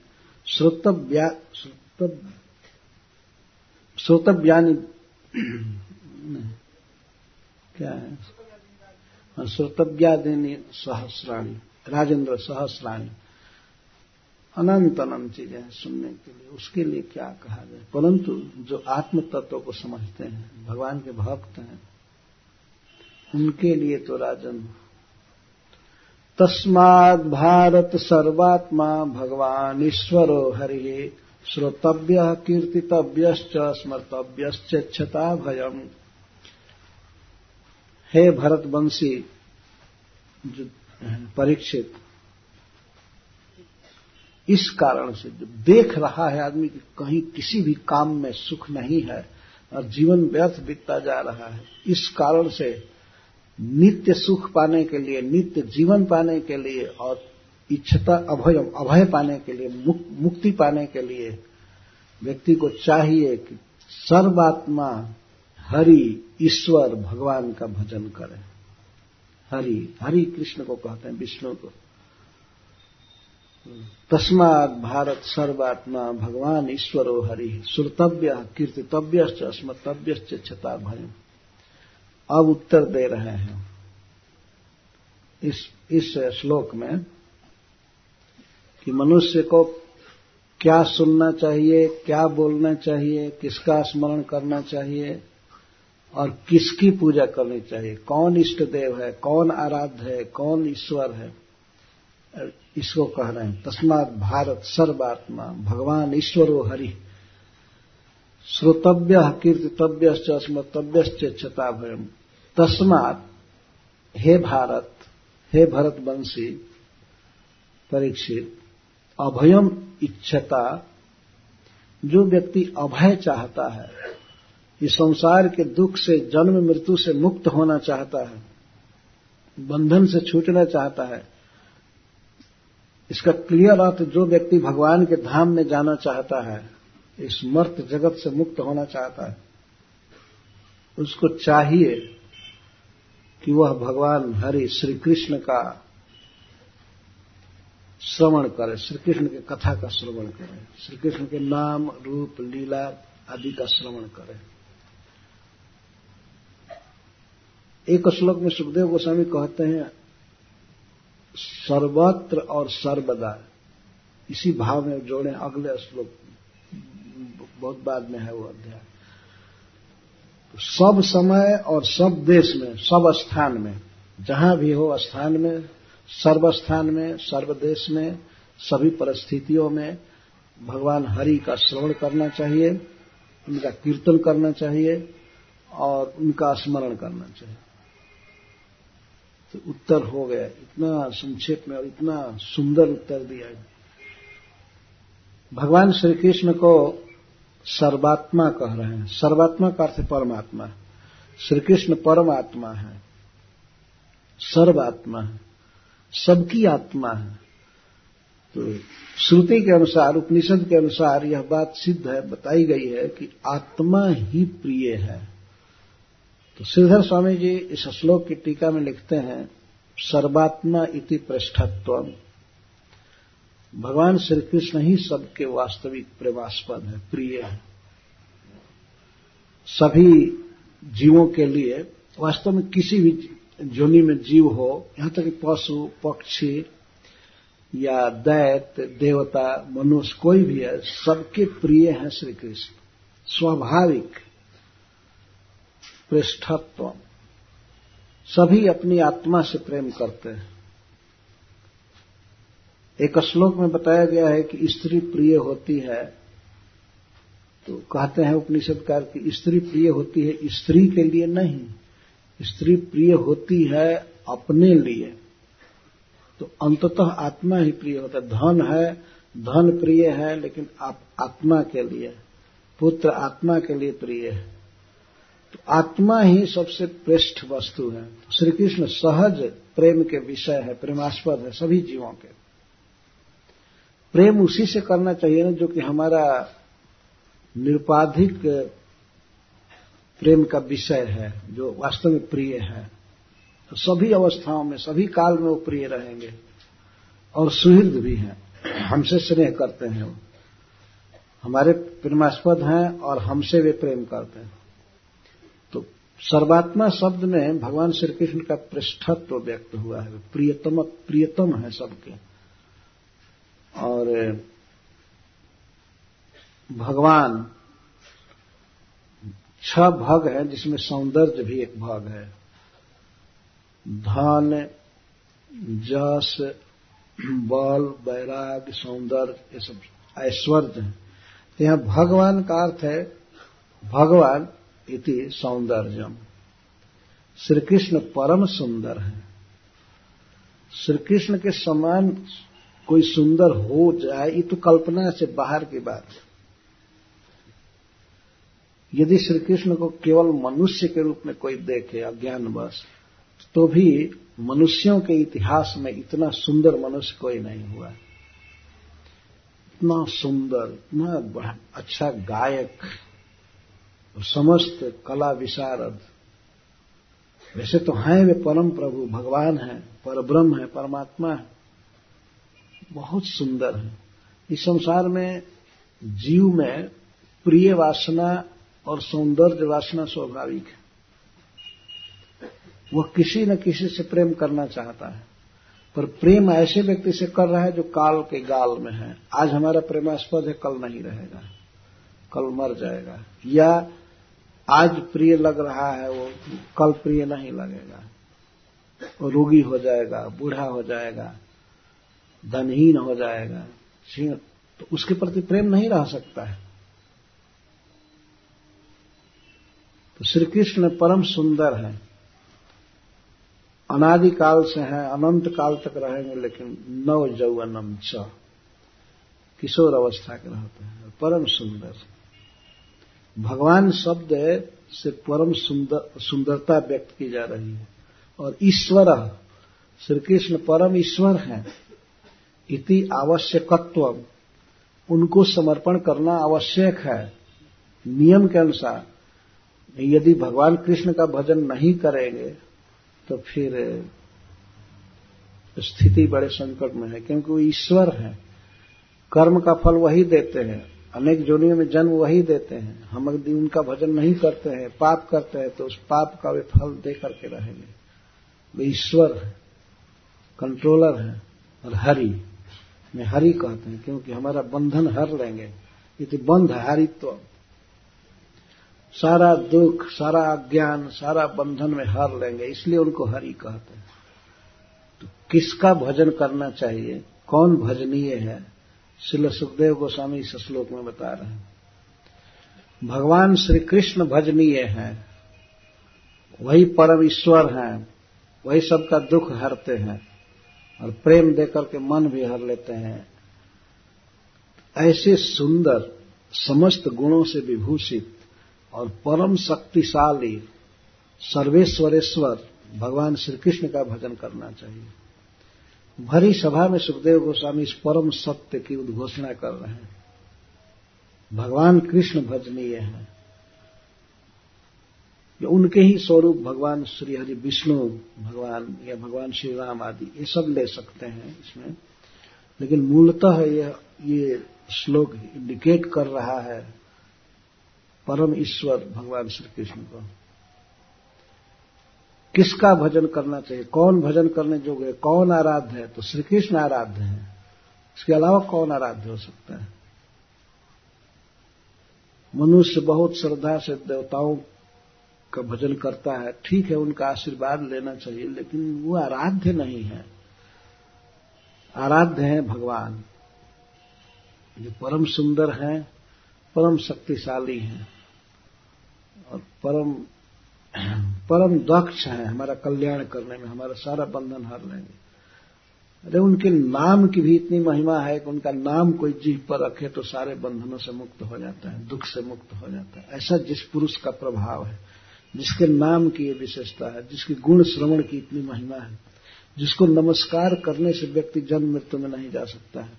श्रोतव्यानि क्या है, श्रोतव्यादिनी सहस्राणी, राजेंद्र सहस्राणी, अनंत अनंत चीजें हैं सुनने के लिए, उसके लिए क्या कहा जाए। परंतु जो आत्म तत्व को समझते हैं, भगवान के भक्त हैं, उनके लिए तो राजन। तस्माद् भारत सर्वात्मा भगवान ईश्वरो हरिः श्रोतव्यः कीर्तितव्यश्च स्मर्तव्यश्च क्षता भयम्। हे भरतवंशी परीक्षित, इस कारण से जो देख रहा है आदमी कि कहीं किसी भी काम में सुख नहीं है और जीवन व्यर्थ बीतता जा रहा है, इस कारण से नित्य सुख पाने के लिए, नित्य जीवन पाने के लिए और इच्छता अभयम, अभय पाने के लिए, मुक्ति पाने के लिए व्यक्ति को चाहिए कि सर्वात्मा हरि ईश्वर भगवान का भजन करें। हरि, हरि कृष्ण को कहते हैं, विष्णु को। तस्मात् भारत सर्वात्मा भगवान ईश्वरो हरि श्रोतव्यः कीर्तितव्यश्च स्मर्तव्यश्च क्षता भयम्। अब उत्तर दे रहे हैं इस श्लोक में कि मनुष्य को क्या सुनना चाहिए, क्या बोलना चाहिए, किसका स्मरण करना चाहिए और किसकी पूजा करनी चाहिए, कौन इष्ट देव है, कौन आराध्य है, कौन ईश्वर है, इसको कह रहे हैं। तस्मात् भारत सर्वात्मा भगवान ईश्वरो हरि श्रोतव्यः कीर्तितव्यश्च स्मर्तव्यश्च क्षता भयम्। तस्मात्, हे भारत, हे भरतवंशी परीक्षित, अभयम इच्छता, जो व्यक्ति अभय चाहता है, इस संसार के दुख से, जन्म मृत्यु से मुक्त होना चाहता है, बंधन से छूटना चाहता है, इसका क्लियर अर्थ, जो व्यक्ति भगवान के धाम में जाना चाहता है, इस मर्त जगत से मुक्त होना चाहता है, उसको चाहिए कि वह भगवान हरि श्री कृष्ण का श्रवण करे, श्री कृष्ण के कथा का श्रवण करे, श्री कृष्ण के नाम रूप लीला आदि का श्रवण करे। एक श्लोक में सुखदेव गोस्वामी कहते हैं सर्वत्र और सर्वदा, इसी भाव में जोड़े अगले श्लोक, बहुत बाद में है वो अध्याय। सब समय और सब देश में, सब स्थान में, जहां भी हो स्थान में, सर्वस्थान में, सर्वदेश में, सभी परिस्थितियों में भगवान हरि का श्रवण करना चाहिए, उनका कीर्तन करना चाहिए और उनका स्मरण करना चाहिए। तो उत्तर हो गया, इतना संक्षेप में और इतना सुंदर उत्तर दिया। भगवान श्री कृष्ण को सर्वात्मा कह रहे हैं। सर्वात्मा का अर्थ परमात्मा, श्री कृष्ण परमात्मा है, सर्वात्मा है, सबकी आत्मा है। तो श्रुति के अनुसार, उपनिषद के अनुसार यह बात सिद्ध है, बताई गई है कि आत्मा ही प्रिय है। तो श्रीधर स्वामी जी इस श्लोक की टीका में लिखते हैं, सर्वात्मा इति पृष्ठत्वम, भगवान श्री कृष्ण ही सबके वास्तविक प्रेमास्पद है, प्रिय है। सभी जीवों के लिए, वास्तव में किसी भी जोनि में जीव हो, यहां तक कि पशु पक्षी या दैत्य देवता मनुष्य कोई भी है, सबके प्रिय है श्री कृष्ण। स्वाभाविक पृष्ठत्व, सभी अपनी आत्मा से प्रेम करते हैं। एक श्लोक में बताया गया है कि स्त्री प्रिय होती है, तो कहते हैं उपनिषदकार की स्त्री प्रिय होती है स्त्री के लिए नहीं, स्त्री प्रिय होती है अपने लिए। तो अंततः आत्मा ही प्रिय होता है। धन है, धन प्रिय है, लेकिन आत्मा के लिए, पुत्र आत्मा के लिए प्रिय है। तो आत्मा ही सबसे श्रेष्ठ वस्तु है। श्री कृष्ण सहज प्रेम के विषय है, प्रेमास्पद है सभी जीवों के। प्रेम उसी से करना चाहिए ना जो कि हमारा निरुपाधिक प्रेम का विषय है, जो वास्तव में प्रिय है। तो सभी अवस्थाओं में, सभी काल में वो प्रिय रहेंगे और सुहृद भी हैं, हमसे स्नेह करते हैं, वो हमारे प्रेमास्पद हैं और हमसे वे प्रेम करते हैं। सर्वात्मा शब्द में भगवान श्री कृष्ण का पृष्ठत्व व्यक्त हुआ है, प्रियतम, प्रियतम है सबके। और भगवान 6 भाग है जिसमें सौंदर्य भी एक भाग है। धन, जस, बल, वैराग्य, सौंदर्य, ये सब ऐश्वर्य है। तो यहां भगवान का अर्थ है भगवान इति सौंदर्यम। श्री कृष्ण परम सुंदर है। श्री कृष्ण के समान कोई सुंदर हो जाए, ये तो कल्पना से बाहर की बात है। यदि श्री कृष्ण को केवल मनुष्य के रूप में कोई देखे अज्ञानवश, तो भी मनुष्यों के इतिहास में इतना सुंदर मनुष्य कोई नहीं हुआ। इतना सुंदर, इतना अच्छा गायक, समस्त कला विशारद। वैसे तो हैं वे परम प्रभु, भगवान हैं, परब्रह्म है, परमात्मा है, बहुत सुंदर है। इस संसार में जीव में प्रिय वासना और सौंदर्य वासना स्वाभाविक है। वह किसी न किसी से प्रेम करना चाहता है, पर प्रेम ऐसे व्यक्ति से कर रहा है जो काल के गाल में है। आज हमारा प्रेमास्पद है, कल नहीं रहेगा, कल मर जाएगा, या आज प्रिय लग रहा है वो कल प्रिय नहीं लगेगा, वो रोगी हो जाएगा, बूढ़ा हो जाएगा, धनहीन हो जाएगा। तो उसके प्रति प्रेम नहीं रह सकता है। तो श्री कृष्ण परम सुंदर है, अनादिकाल से है, अनंत काल तक रहेंगे, लेकिन नव जौवनम च, किशोर अवस्था के रहते हैं, परम सुंदर। भगवान शब्द से परम सुंदर, सुंदरता व्यक्त की जा रही है। और ईश्वर, श्री कृष्ण परम ईश्वर हैं। इति आवश्यकत्वम, उनको समर्पण करना आवश्यक है नियम के अनुसार। यदि भगवान कृष्ण का भजन नहीं करेंगे तो फिर स्थिति बड़े संकट में है, क्योंकि वो ईश्वर हैं। कर्म का फल वही देते हैं। अनेक योनियों में जन्म वही देते हैं। हम यदि उनका भजन नहीं करते हैं, पाप करते हैं, तो उस पाप का वे फल दे करके रहेंगे। वे ईश्वर है, कंट्रोलर है और हरि में हरि कहते हैं क्योंकि हमारा बंधन हर लेंगे। इति बंध हरित्व, सारा दुख, सारा अज्ञान, सारा बंधन में हर लेंगे, इसलिए उनको हरि कहते हैं। तो किसका भजन करना चाहिए, कौन भजनीय है, श्रील सुखदेव गोस्वामी इस श्लोक में बता रहे हैं। भगवान श्री कृष्ण भजनीय हैं, वही परम ईश्वर हैं, वही सबका दुख हरते हैं और प्रेम देकर के मन भी हर लेते हैं। ऐसे सुंदर, समस्त गुणों से विभूषित और परम शक्तिशाली सर्वेश्वरेश्वर भगवान श्री कृष्ण का भजन करना चाहिए। भरी सभा में सुखदेव गोस्वामी इस परम सत्य की उद्घोषणा कर रहे हैं। भगवान कृष्ण भजनीय हैं, उनके ही स्वरूप भगवान श्री हरि विष्णु भगवान या भगवान श्री राम आदि ये सब ले सकते हैं इसमें। लेकिन मूलतः ये श्लोक इंडिकेट कर रहा है परम ईश्वर भगवान श्री कृष्ण को। किसका भजन करना चाहिए, कौन भजन करने योग्य है, कौन आराध्य है, तो श्री कृष्ण आराध्य है। इसके अलावा कौन आराध्य हो सकता है। मनुष्य बहुत श्रद्धा से देवताओं का भजन करता है, ठीक है, उनका आशीर्वाद लेना चाहिए, लेकिन वो आराध्य नहीं है। आराध्य है भगवान, जो परम सुंदर हैं, परम शक्तिशाली हैं और परम दक्ष हैं हमारा कल्याण करने में, हमारा सारा बंधन हर लेंगे। अरे उनके नाम की भी इतनी महिमा है कि उनका नाम कोई जीभ पर रखे तो सारे बंधनों से मुक्त हो जाता है, दुख से मुक्त हो जाता है। ऐसा जिस पुरुष का प्रभाव है, जिसके नाम की ये विशेषता है, जिसके गुण श्रवण की इतनी महिमा है, जिसको नमस्कार करने से व्यक्ति जन्म मृत्यु में नहीं जा सकता है,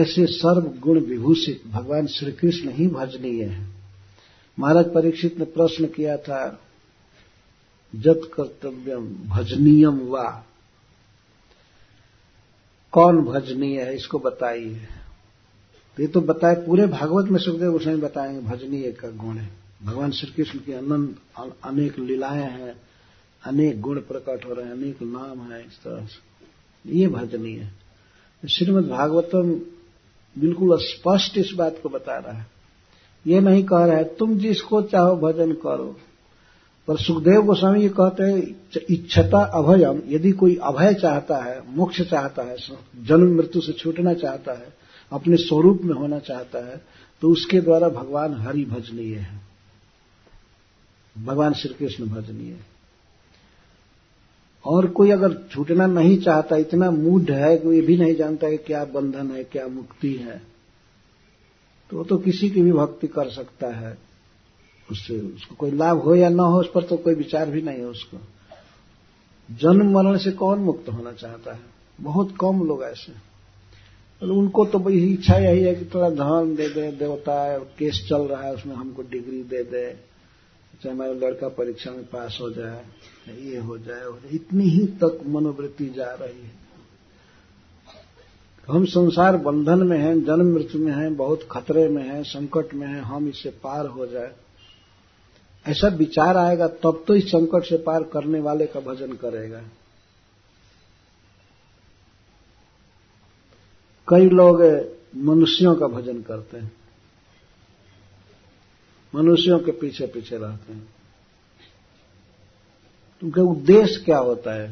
ऐसे सर्व गुण विभूषित भगवान श्री कृष्ण ही भजनीय है। महाराज परीक्षित ने प्रश्न किया था, जत कर्तव्यम भजनीयम वा, कौन भजनीय है इसको बताइए। ये तो बताए, पूरे भागवत में सुखदेव गोस्वामी बताएंगे भजनीय का गुण है। भगवान श्री कृष्ण की अनंत अनेक लीलाएं हैं, अनेक गुण प्रकट हो रहे हैं, अनेक नाम है, इस तरह से ये भजनीय है। श्रीमद भागवतम बिल्कुल स्पष्ट इस बात को बता रहा है। ये नहीं कह रहा है तुम जिसको चाहो भजन करो, पर सुखदेव गोस्वामी ये कहते हैं इच्छता अभयम, यदि कोई अभय चाहता है, मोक्ष चाहता है, जन्म मृत्यु से छूटना चाहता है, अपने स्वरूप में होना चाहता है, तो उसके द्वारा भगवान हरि भजनीय है, भगवान श्री कृष्ण भजनीय है। और कोई अगर छूटना नहीं चाहता, इतना मूढ़ है कि ये भी नहीं जानता है क्या बंधन है, क्या मुक्ति है, तो किसी की भी भक्ति कर सकता है, उससे उसको कोई लाभ हो या ना हो उस पर तो कोई विचार भी नहीं है। उसको जन्म मरण से कौन मुक्त होना चाहता है, बहुत कम लोग ऐसे। उनको तो बड़ी इच्छा यही है कि थोड़ा धन दे दे, देवता है, केस चल रहा है उसमें हमको डिग्री दे दे, चाहे हमारा लड़का परीक्षा में पास हो जाए, ये हो जाए, इतनी ही तक मनोवृत्ति जा रही है। हम संसार बंधन में हैं, जन्म मृत्यु में हैं, बहुत खतरे में हैं, संकट में हैं, हम इससे पार हो जाए, ऐसा विचार आएगा तब तो इस संकट से पार करने वाले का भजन करेगा। कई लोग मनुष्यों का भजन करते हैं, मनुष्यों के पीछे पीछे रहते हैं। उनका उद्देश्य क्या होता है,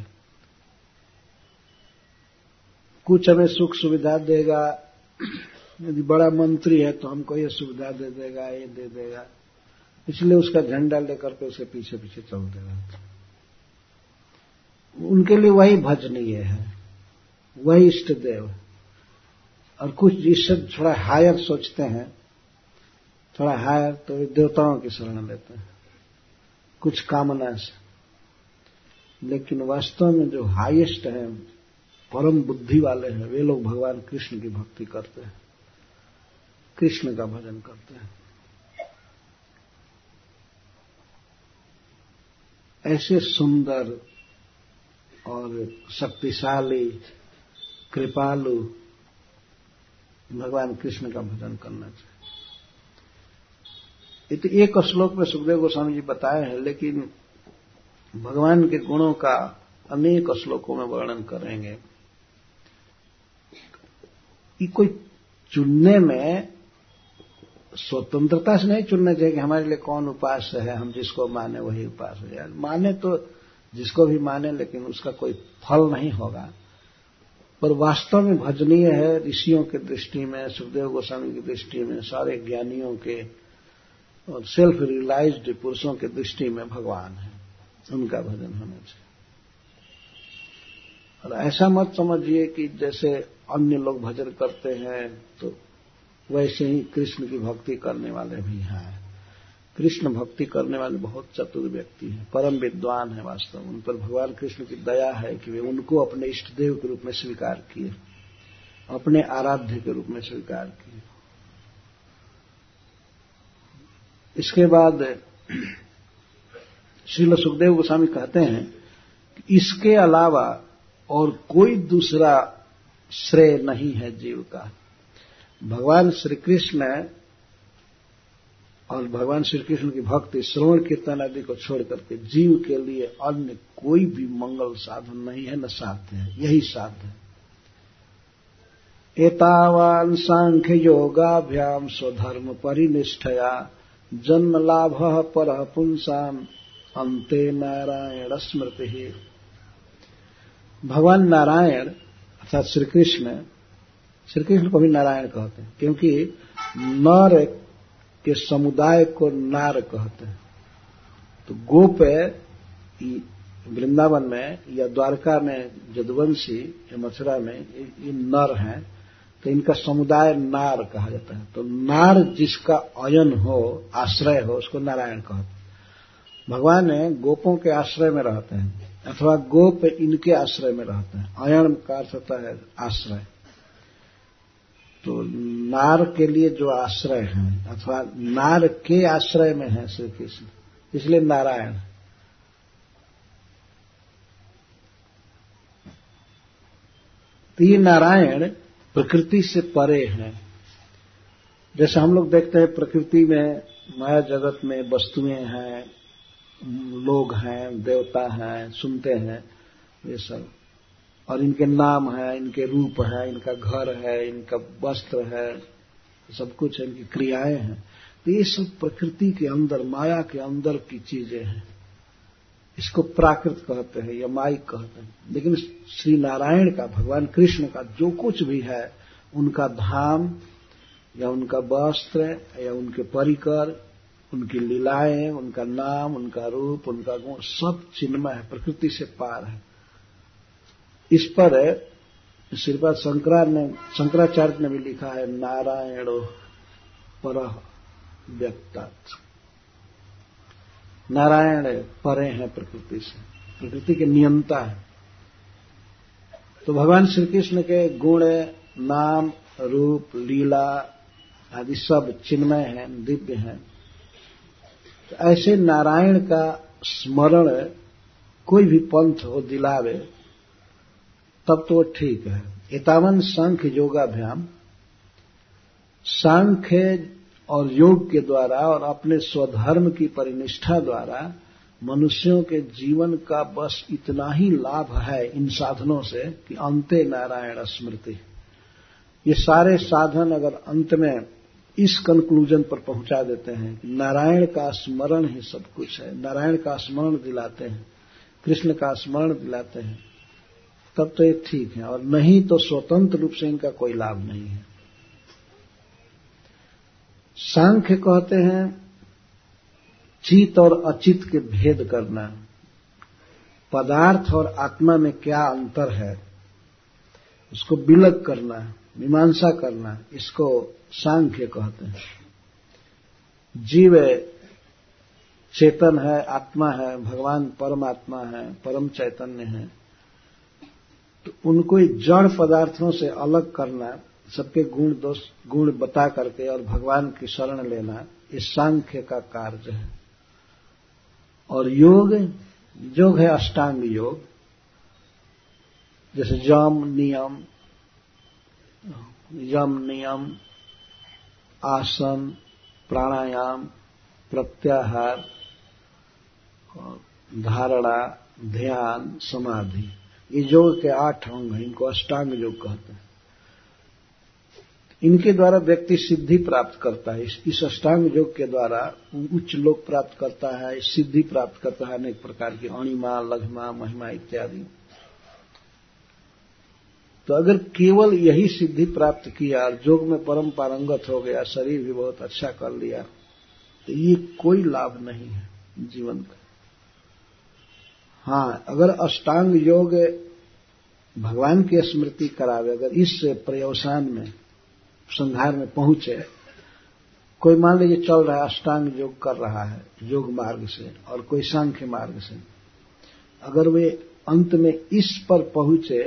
कुछ हमें सुख सुविधा देगा, यदि बड़ा मंत्री है तो हमको ये सुविधा दे देगा, ये दे देगा, इसलिए उसका झंडा लेकर के उसके पीछे पीछे चलते रहते हैं। उनके लिए वही भजनीय है, वही इष्ट देव। और कुछ जिससे थोड़ा हायर सोचते हैं, थोड़ा हायर, तो देवताओं की शरण लेते हैं कुछ कामना से, लेकिन वास्तव में जो हाईएस्ट हैं, परम बुद्धि वाले हैं, वे लोग भगवान कृष्ण की भक्ति करते हैं, कृष्ण का भजन करते हैं। ऐसे सुंदर और शक्तिशाली, कृपालु भगवान कृष्ण का भजन करना चाहिए। तो एक श्लोक में सुखदेव गोस्वामी जी बताए हैं, लेकिन भगवान के गुणों का अनेक श्लोकों में वर्णन करेंगे। ये कोई चुनने में स्वतंत्रता से नहीं चुनना चाहिए कि हमारे लिए कौन उपास्य है, हम जिसको माने वही उपास्य है। माने तो जिसको भी माने, लेकिन उसका कोई फल नहीं होगा। पर वास्तव में भजनीय है ऋषियों के दृष्टि में, सुखदेव गोस्वामी की दृष्टि में, सारे ज्ञानियों के और सेल्फ रियलाइज्ड पुरुषों के दृष्टि में भगवान है, उनका भजन होना चाहिए। और ऐसा मत समझिए कि जैसे अन्य लोग भजन करते हैं तो वैसे ही कृष्ण की भक्ति करने वाले भी हैं। कृष्ण भक्ति करने वाले बहुत चतुर व्यक्ति हैं, परम विद्वान हैं। वास्तव में उन पर भगवान कृष्ण की दया है कि वे उनको अपने इष्ट देव के रूप में स्वीकार किए, अपने आराध्य के रूप में स्वीकार किए। इसके बाद श्रील सुखदेव गोस्वामी कहते हैं कि इसके अलावा और कोई दूसरा श्रेय नहीं है जीव का। भगवान श्री कृष्ण और भगवान श्री कृष्ण की भक्ति, श्रवण कीर्तन आदि को छोड़ करके जीव के लिए अन्य कोई भी मंगल साधन नहीं है, न साध्य है। यही साध्य है। एतावान सांख्य योगाभ्याम स्वधर्म परिनिष्ठया जन्म लाभ पर पुंसाम अंते नारायण स्मृति। भगवान नारायण अर्थात श्रीकृष्ण, श्रीकृष्ण को भी नारायण कहते हैं क्योंकि नर के समुदाय को नार कहते हैं। तो गोप वृंदावन में या द्वारका में जदुवंशी या मथुरा में ये नर हैं, तो इनका समुदाय नार कहा जाता है। तो नार जिसका अयन हो, आश्रय हो, उसको नारायण कहते हैं। भगवान है गोपों के आश्रय में रहते हैं अथवा गोप इनके आश्रय में रहते हैं। अयन का अर्थ होता है आश्रय। तो नार के लिए जो आश्रय हैं अथवा नार के आश्रय में है श्री कृष्ण, इसलिए नारायण। तो ये नारायण प्रकृति से परे हैं। जैसे हम लोग देखते हैं प्रकृति में, माया जगत में वस्तुएं हैं, लोग हैं, देवता हैं, सुनते हैं ये सब, और इनके नाम है, इनके रूप है, इनका घर है, इनका वस्त्र है, सब कुछ है, इनकी क्रियाएं हैं। तो ये सब प्रकृति के अंदर, माया के अंदर की चीजें हैं। इसको प्राकृत कहते हैं या माइक कहते हैं। लेकिन श्री नारायण का, भगवान कृष्ण का जो कुछ भी है, उनका धाम या उनका वस्त्र या उनके परिकर, उनकी लीलाएं, उनका नाम, उनका रूप, उनका गुण, सब चिन्मय है, प्रकृति से पार है। इस पर श्रीपाद शंकराचार्य ने भी लिखा है, नारायण परः व्यक्तात्। नारायण परे हैं प्रकृति से, प्रकृति के नियंता है। तो भगवान श्री कृष्ण के गुण, नाम, रूप, लीला आदि सब चिन्मय हैं, दिव्य हैं। तो ऐसे नारायण का स्मरण कोई भी पंथ हो दिलावे तब तो ठीक है। एतावन सांख्य योगाभ्याम, सांख्य और योग के द्वारा और अपने स्वधर्म की परिनिष्ठा द्वारा मनुष्यों के जीवन का बस इतना ही लाभ है इन साधनों से कि अंते नारायण स्मृति। ये सारे साधन अगर अंत में इस कंक्लूजन पर पहुंचा देते हैं कि नारायण का स्मरण ही सब कुछ है, नारायण का स्मरण दिलाते हैं, कृष्ण का स्मरण दिलाते हैं, तब तो ये ठीक है। और नहीं तो स्वतंत्र रूप से इनका कोई लाभ नहीं है। सांख्य कहते हैं चित और अचित के भेद करना, पदार्थ और आत्मा में क्या अंतर है उसको विलग करना, मीमांसा करना, इसको सांख्य कहते हैं। जीव चेतन है, आत्मा है, भगवान परमात्मा है, परम चैतन्य है। तो उनको जड़ पदार्थों से अलग करना, सबके गुण दोष गुण बता करके और भगवान की शरण लेना, ये सांख्य का कार्य है। और योग, योग है अष्टांग योग, जैसे जम, नियम, यम नियम आसन प्राणायाम प्रत्याहार धारणा ध्यान समाधि ये योग के 8 अंग हैं। इनको अष्टांग योग कहते हैं। इनके द्वारा व्यक्ति सिद्धि प्राप्त करता है। इस अष्टांग योग के द्वारा उच्च लोक प्राप्त करता है, सिद्धि प्राप्त करता है, अनेक प्रकार की अणिमा लघिमा महिमा इत्यादि। तो अगर केवल यही सिद्धि प्राप्त किया और योग में परम पारंगत हो गया, शरीर भी बहुत अच्छा कर लिया, तो ये कोई लाभ नहीं है जीवन का। हाँ, अगर अष्टांग योग भगवान की स्मृति करावे, अगर इस प्रयोसान में संघार में पहुंचे, कोई मान लीजिए चल रहा है अष्टांग योग कर रहा है योग मार्ग से और कोई सांख्य मार्ग से, अगर वे अंत में इस पर पहुंचे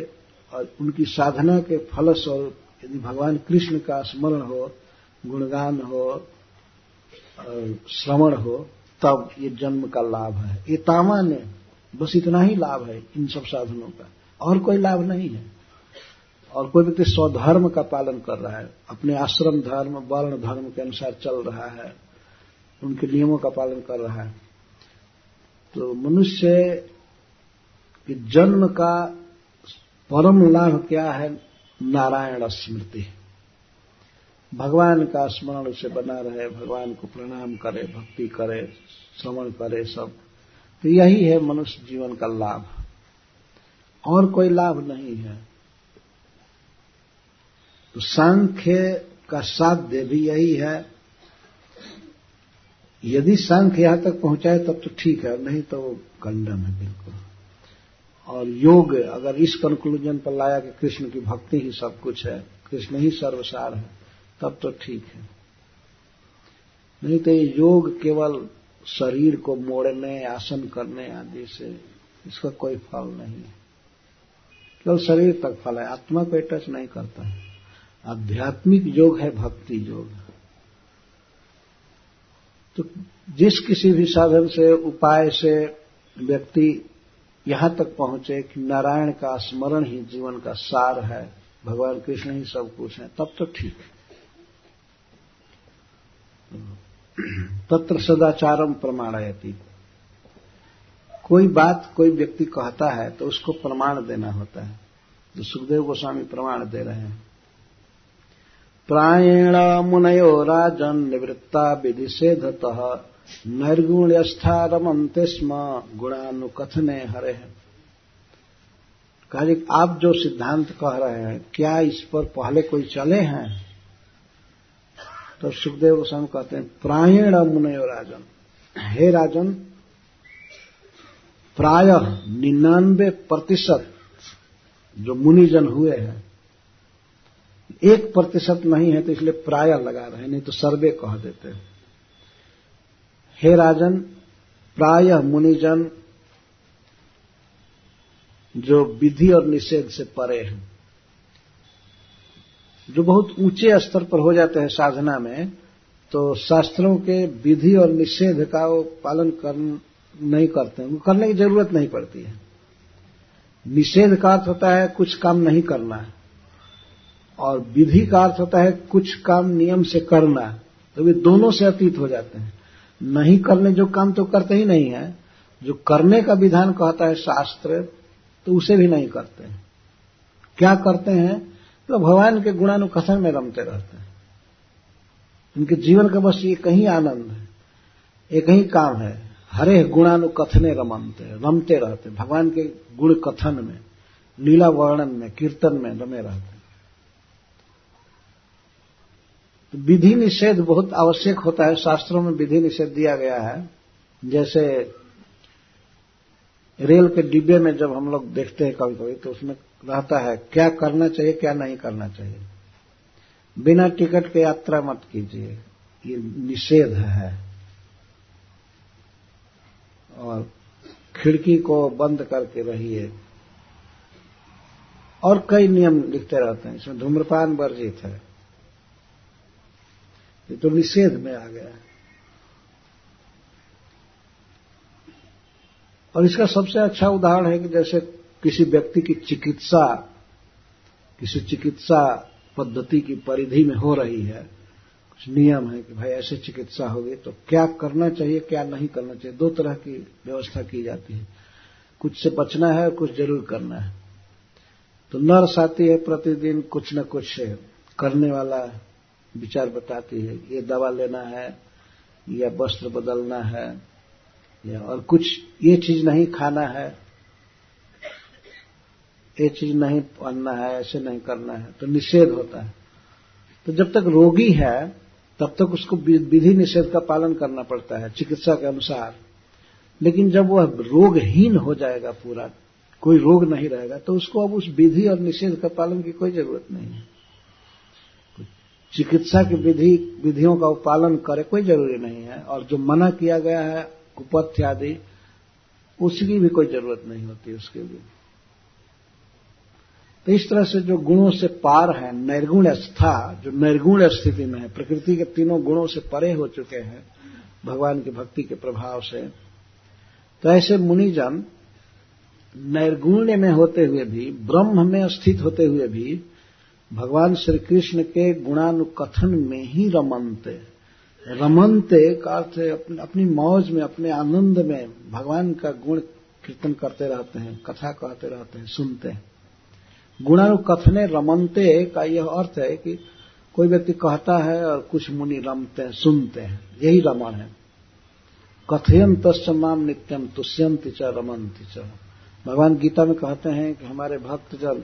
और उनकी साधना के फलस्वरूप यदि भगवान कृष्ण का स्मरण हो, गुणगान हो, श्रवण हो, तब ये जन्म का लाभ है। ये तामान्य बस इतना ही लाभ है इन सब साधनों का, और कोई लाभ नहीं है। और कोई व्यक्ति स्वधर्म का पालन कर रहा है, अपने आश्रम धर्म वर्ण धर्म के अनुसार चल रहा है, उनके नियमों का पालन कर रहा है, तो मनुष्य के जन्म का परम लाभ क्या है? नारायण स्मृति। भगवान का स्मरण उसे बना रहे, भगवान को प्रणाम करे, भक्ति करे, श्रवण करे, सब। तो यही है मनुष्य जीवन का लाभ, और कोई लाभ नहीं है। तो सांख्य का साध्य भी यही है। यदि सांख्य यहां तक पहुंचाए तब तो ठीक है, नहीं तो कंडम है बिल्कुल। और योग अगर इस कंक्लूजन पर लाया कि कृष्ण की भक्ति ही सब कुछ है, कृष्ण ही सर्वसार है, तब तो ठीक है। नहीं तो ये योग केवल शरीर को मोड़ने, आसन करने आदि से इसका कोई फल नहीं है। केवल शरीर तक फल है, आत्मा को टच नहीं करता है। आध्यात्मिक योग है भक्ति योग। तो जिस किसी भी साधन से, उपाय से व्यक्ति यहां तक पहुंचे कि नारायण का स्मरण ही जीवन का सार है, भगवान कृष्ण ही सब कुछ है, तब तो ठीक है। तत्र सदाचारम प्रमाणयति। कोई बात कोई व्यक्ति कहता है तो उसको प्रमाण देना होता है। तो सुखदेव गोस्वामी प्रमाण दे रहे हैं। प्रायेण मुनयो राजन निवृत्ता विधिषेधतः नैर्गुण्यस्था रमन्ते स्म गुणानुकथने हरे। कहा आप जो सिद्धांत कह रहे हैं, क्या इस पर पहले कोई चले हैं? तो सुखदेव गोस्वामी कहते हैं, प्रायेण मुनयो राजन, हे राजन, प्रायः 99% जो मुनिजन हुए हैं, 1% नहीं है तो इसलिए प्राय लगा रहे, नहीं तो सर्वे कह देते हैं। हे राजन, प्रायः मुनिजन जो विधि और निषेध से परे हैं, जो बहुत ऊंचे स्तर पर हो जाते हैं साधना में, तो शास्त्रों के विधि और निषेध का वो पालन नहीं करते हैं, वो करने की जरूरत नहीं पड़ती है। निषेध का अर्थ होता है कुछ काम नहीं करना है, और विधि का अर्थ होता है कुछ काम नियम से करना। तो वे दोनों से अतीत हो जाते हैं। नहीं करने जो काम तो करते ही नहीं है, जो करने का विधान कहता है शास्त्र तो उसे भी नहीं करते हैं। क्या करते हैं? तो भगवान के गुणानुकथन में रमते रहते हैं। उनके जीवन का बस एक ही आनंद है, एक ही काम है, हरे गुणानुकथने रमते रहते, भगवान के गुण कथन में, लीला वर्णन में, कीर्तन में रमे रहते। विधि निषेध बहुत आवश्यक होता है, शास्त्रों में विधि निषेध दिया गया है। जैसे रेल के डिब्बे में जब हम लोग देखते हैं कभी कभी, तो उसमें रहता है क्या करना चाहिए क्या नहीं करना चाहिए। बिना टिकट के यात्रा मत कीजिए, ये निषेध है। और खिड़की को बंद करके रहिए, और कई नियम लिखते रहते हैं। इसमें धूम्रपान वर्जित है, ये तो निषेध में आ गया है। और इसका सबसे अच्छा उदाहरण है कि जैसे किसी व्यक्ति की चिकित्सा पद्धति की परिधि में हो रही है। कुछ नियम है कि भाई ऐसे चिकित्सा होगी तो क्या करना चाहिए, क्या नहीं करना चाहिए, दो तरह की व्यवस्था की जाती है। कुछ से बचना है और कुछ जरूर करना है। तो नर्स आती है, प्रतिदिन कुछ न कुछ करने वाला विचार बताती है, ये दवा लेना है या वस्त्र बदलना है या और कुछ, ये चीज नहीं खाना है, ये चीज नहीं पहनना है, ऐसे नहीं करना है, तो निषेध होता है। तो जब तक रोगी है तब तक उसको विधि निषेध का पालन करना पड़ता है चिकित्सा के अनुसार। लेकिन जब वह रोगहीन हो जाएगा, पूरा कोई रोग नहीं रहेगा, तो उसको अब उस विधि और निषेध का पालन की कोई जरूरत नहीं है। चिकित्सा की विधियों का पालन करे कोई जरूरी नहीं है, और जो मना किया गया है कुपथ्य आदि उसकी भी कोई जरूरत नहीं होती उसके लिए। तो इस तरह से जो गुणों से पार है, निर्गुण अस्था, जो निर्गुण स्थिति में है, प्रकृति के तीनों गुणों से परे हो चुके हैं भगवान की भक्ति के प्रभाव से, तो ऐसे मुनिजन नैर्गुण्य में होते हुए भी, ब्रह्म में स्थित होते हुए भी भगवान श्री कृष्ण के गुणानुकथन में ही रमनते का अर्थ है अपनी मौज में, अपने आनंद में भगवान का गुण कीर्तन करते रहते हैं, कथा कहते रहते हैं, सुनते हैं। गुणानुकथने रमनते का यह अर्थ है कि कोई व्यक्ति कहता है और कुछ मुनि रमते हैं, सुनते हैं, यही रमण है। कथयंत माम नित्यम तुष्यंति च रमंति च। भगवान गीता में कहते हैं कि हमारे भक्तजन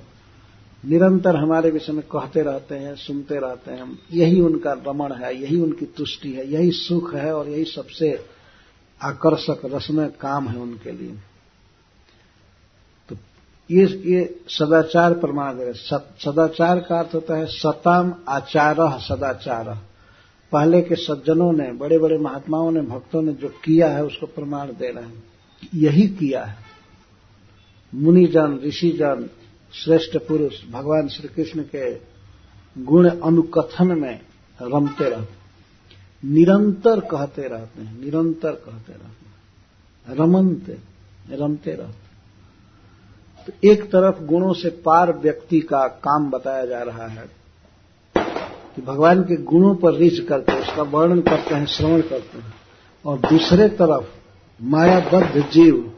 निरंतर हमारे विषय में कहते रहते हैं, सुनते रहते हैं, यही उनका रमण है, यही उनकी तुष्टि है, यही सुख है और यही सबसे आकर्षक रसमय काम है उनके लिए। तो ये सदाचार प्रमाण है। सदाचार का अर्थ होता है सताम आचारः सदाचारः। पहले के सज्जनों ने, बड़े बड़े महात्माओं ने, भक्तों ने जो किया है उसको प्रमाण दे रहे हैं, यही किया है। मुनिजन, ऋषिजन, श्रेष्ठ पुरुष भगवान श्री कृष्ण के गुण अनुकथन में रमते रहते, निरंतर कहते रहते हैं, निरंतर कहते रहते हैं, रमनते, रमते रहते। तो एक तरफ गुणों से पार व्यक्ति का काम बताया जा रहा है कि भगवान के गुणों पर रिझ करके उसका वर्णन करते हैं, श्रवण करते हैं, और दूसरे तरफ मायाबद्ध जीव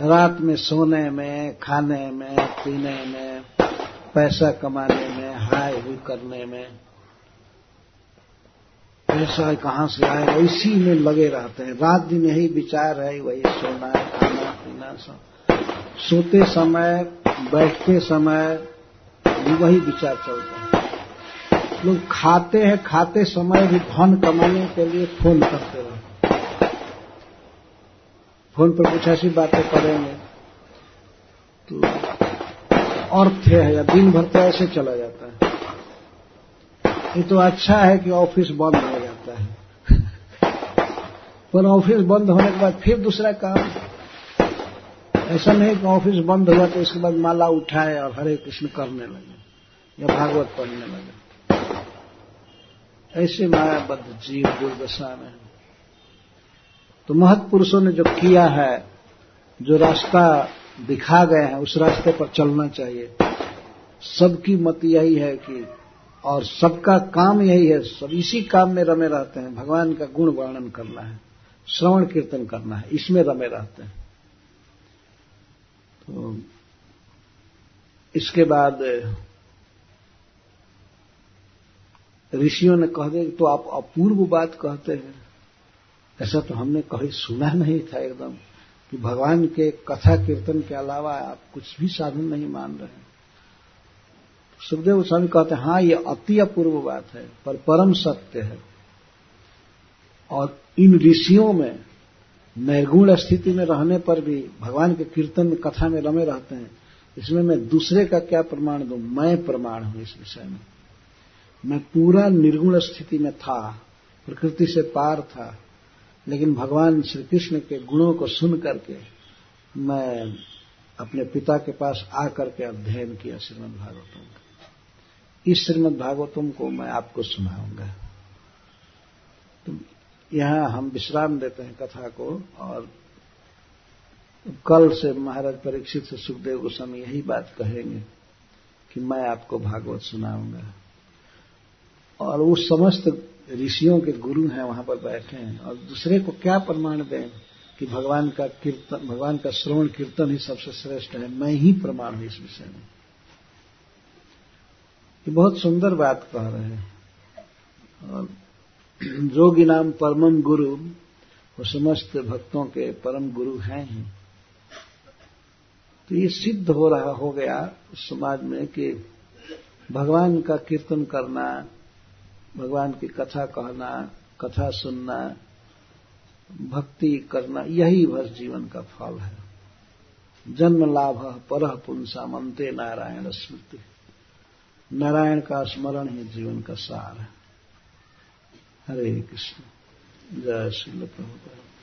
रात में सोने में, खाने में, पीने में, पैसा कमाने में, हाय हुई करने में, पैसा कहाँ से आएगा, इसी में लगे रहते हैं। रात दिन यही विचार है, वही सोना, खाना, पीना, सब। सोते समय, बैठते समय भी वही विचार चलता है। लोग खाते हैं, खाते समय भी धन कमाने के लिए फोन करते रहते हैं, फोन पर कुछ ऐसी बातें करेंगे तो अर्थ है, या दिन भर तो ऐसे चला जाता है। ये तो अच्छा है कि ऑफिस बंद हो जाता है, पर ऑफिस बंद होने के बाद फिर दूसरा काम। ऐसा नहीं कि ऑफिस बंद हुआ तो इसके बाद माला उठाए और हरे कृष्ण करने लगे या भागवत पढ़ने लगे। ऐसे मायाबद्ध जीव दुर्दशा में। तो महत्पुरुषों ने जो किया है, जो रास्ता दिखा गए हैं, उस रास्ते पर चलना चाहिए। सबकी मत यही है कि, और सबका काम यही है, सब इसी काम में रमे रहते हैं। भगवान का गुण वर्णन करना है, श्रवण कीर्तन करना है, इसमें रमे रहते हैं। तो इसके बाद ऋषियों ने कह दिया तो आप अपूर्व बात कहते हैं, ऐसा तो हमने कभी सुना नहीं था एकदम, कि भगवान के कथा कीर्तन के अलावा आप कुछ भी साधन नहीं मान रहे हैं। सुखदेव गोस्वामी कहते हैं हाँ, ये अति अपूर्व बात है, पर परम सत्य है। और इन ऋषियों में निर्गुण स्थिति में रहने पर भी भगवान के कीर्तन में, कथा में रमे रहते हैं। इसमें मैं दूसरे का क्या प्रमाण दूं, मैं प्रमाण हूं इस विषय में। मैं पूरा निर्गुण स्थिति में था, प्रकृति से पार था, लेकिन भगवान श्री कृष्ण के गुणों को सुन करके मैं अपने पिता के पास आ करके अध्ययन किया श्रीमद भागवतम का। इस श्रीमद भागवतम को मैं आपको सुनाऊंगा। तो यहाँ हम विश्राम देते हैं कथा को, और कल से महाराज परीक्षित से सुखदेव गोस्वामी यही बात कहेंगे कि मैं आपको भागवत सुनाऊंगा। और वो समस्त ऋषियों के गुरु हैं, वहां पर बैठे हैं, और दूसरे को क्या प्रमाण दें कि भगवान का कीर्तन, भगवान का श्रवण कीर्तन ही सबसे श्रेष्ठ है। मैं ही प्रमाण हूं इस विषय में। ये बहुत सुंदर बात कह रहे हैं। और जोगी नाम परमम गुरु, वो समस्त भक्तों के परम गुरु हैं ही। तो ये सिद्ध हो गया समाज में कि भगवान का कीर्तन करना, भगवान की कथा कहना, कथा सुनना, भक्ति करना, यही बस जीवन का फल है। जन्म लाभ परह पुंसाम अन्ते नारायण स्मृति, नारायण का स्मरण ही जीवन का सार है। हरे कृष्ण। जय श्रील प्रभुपाद।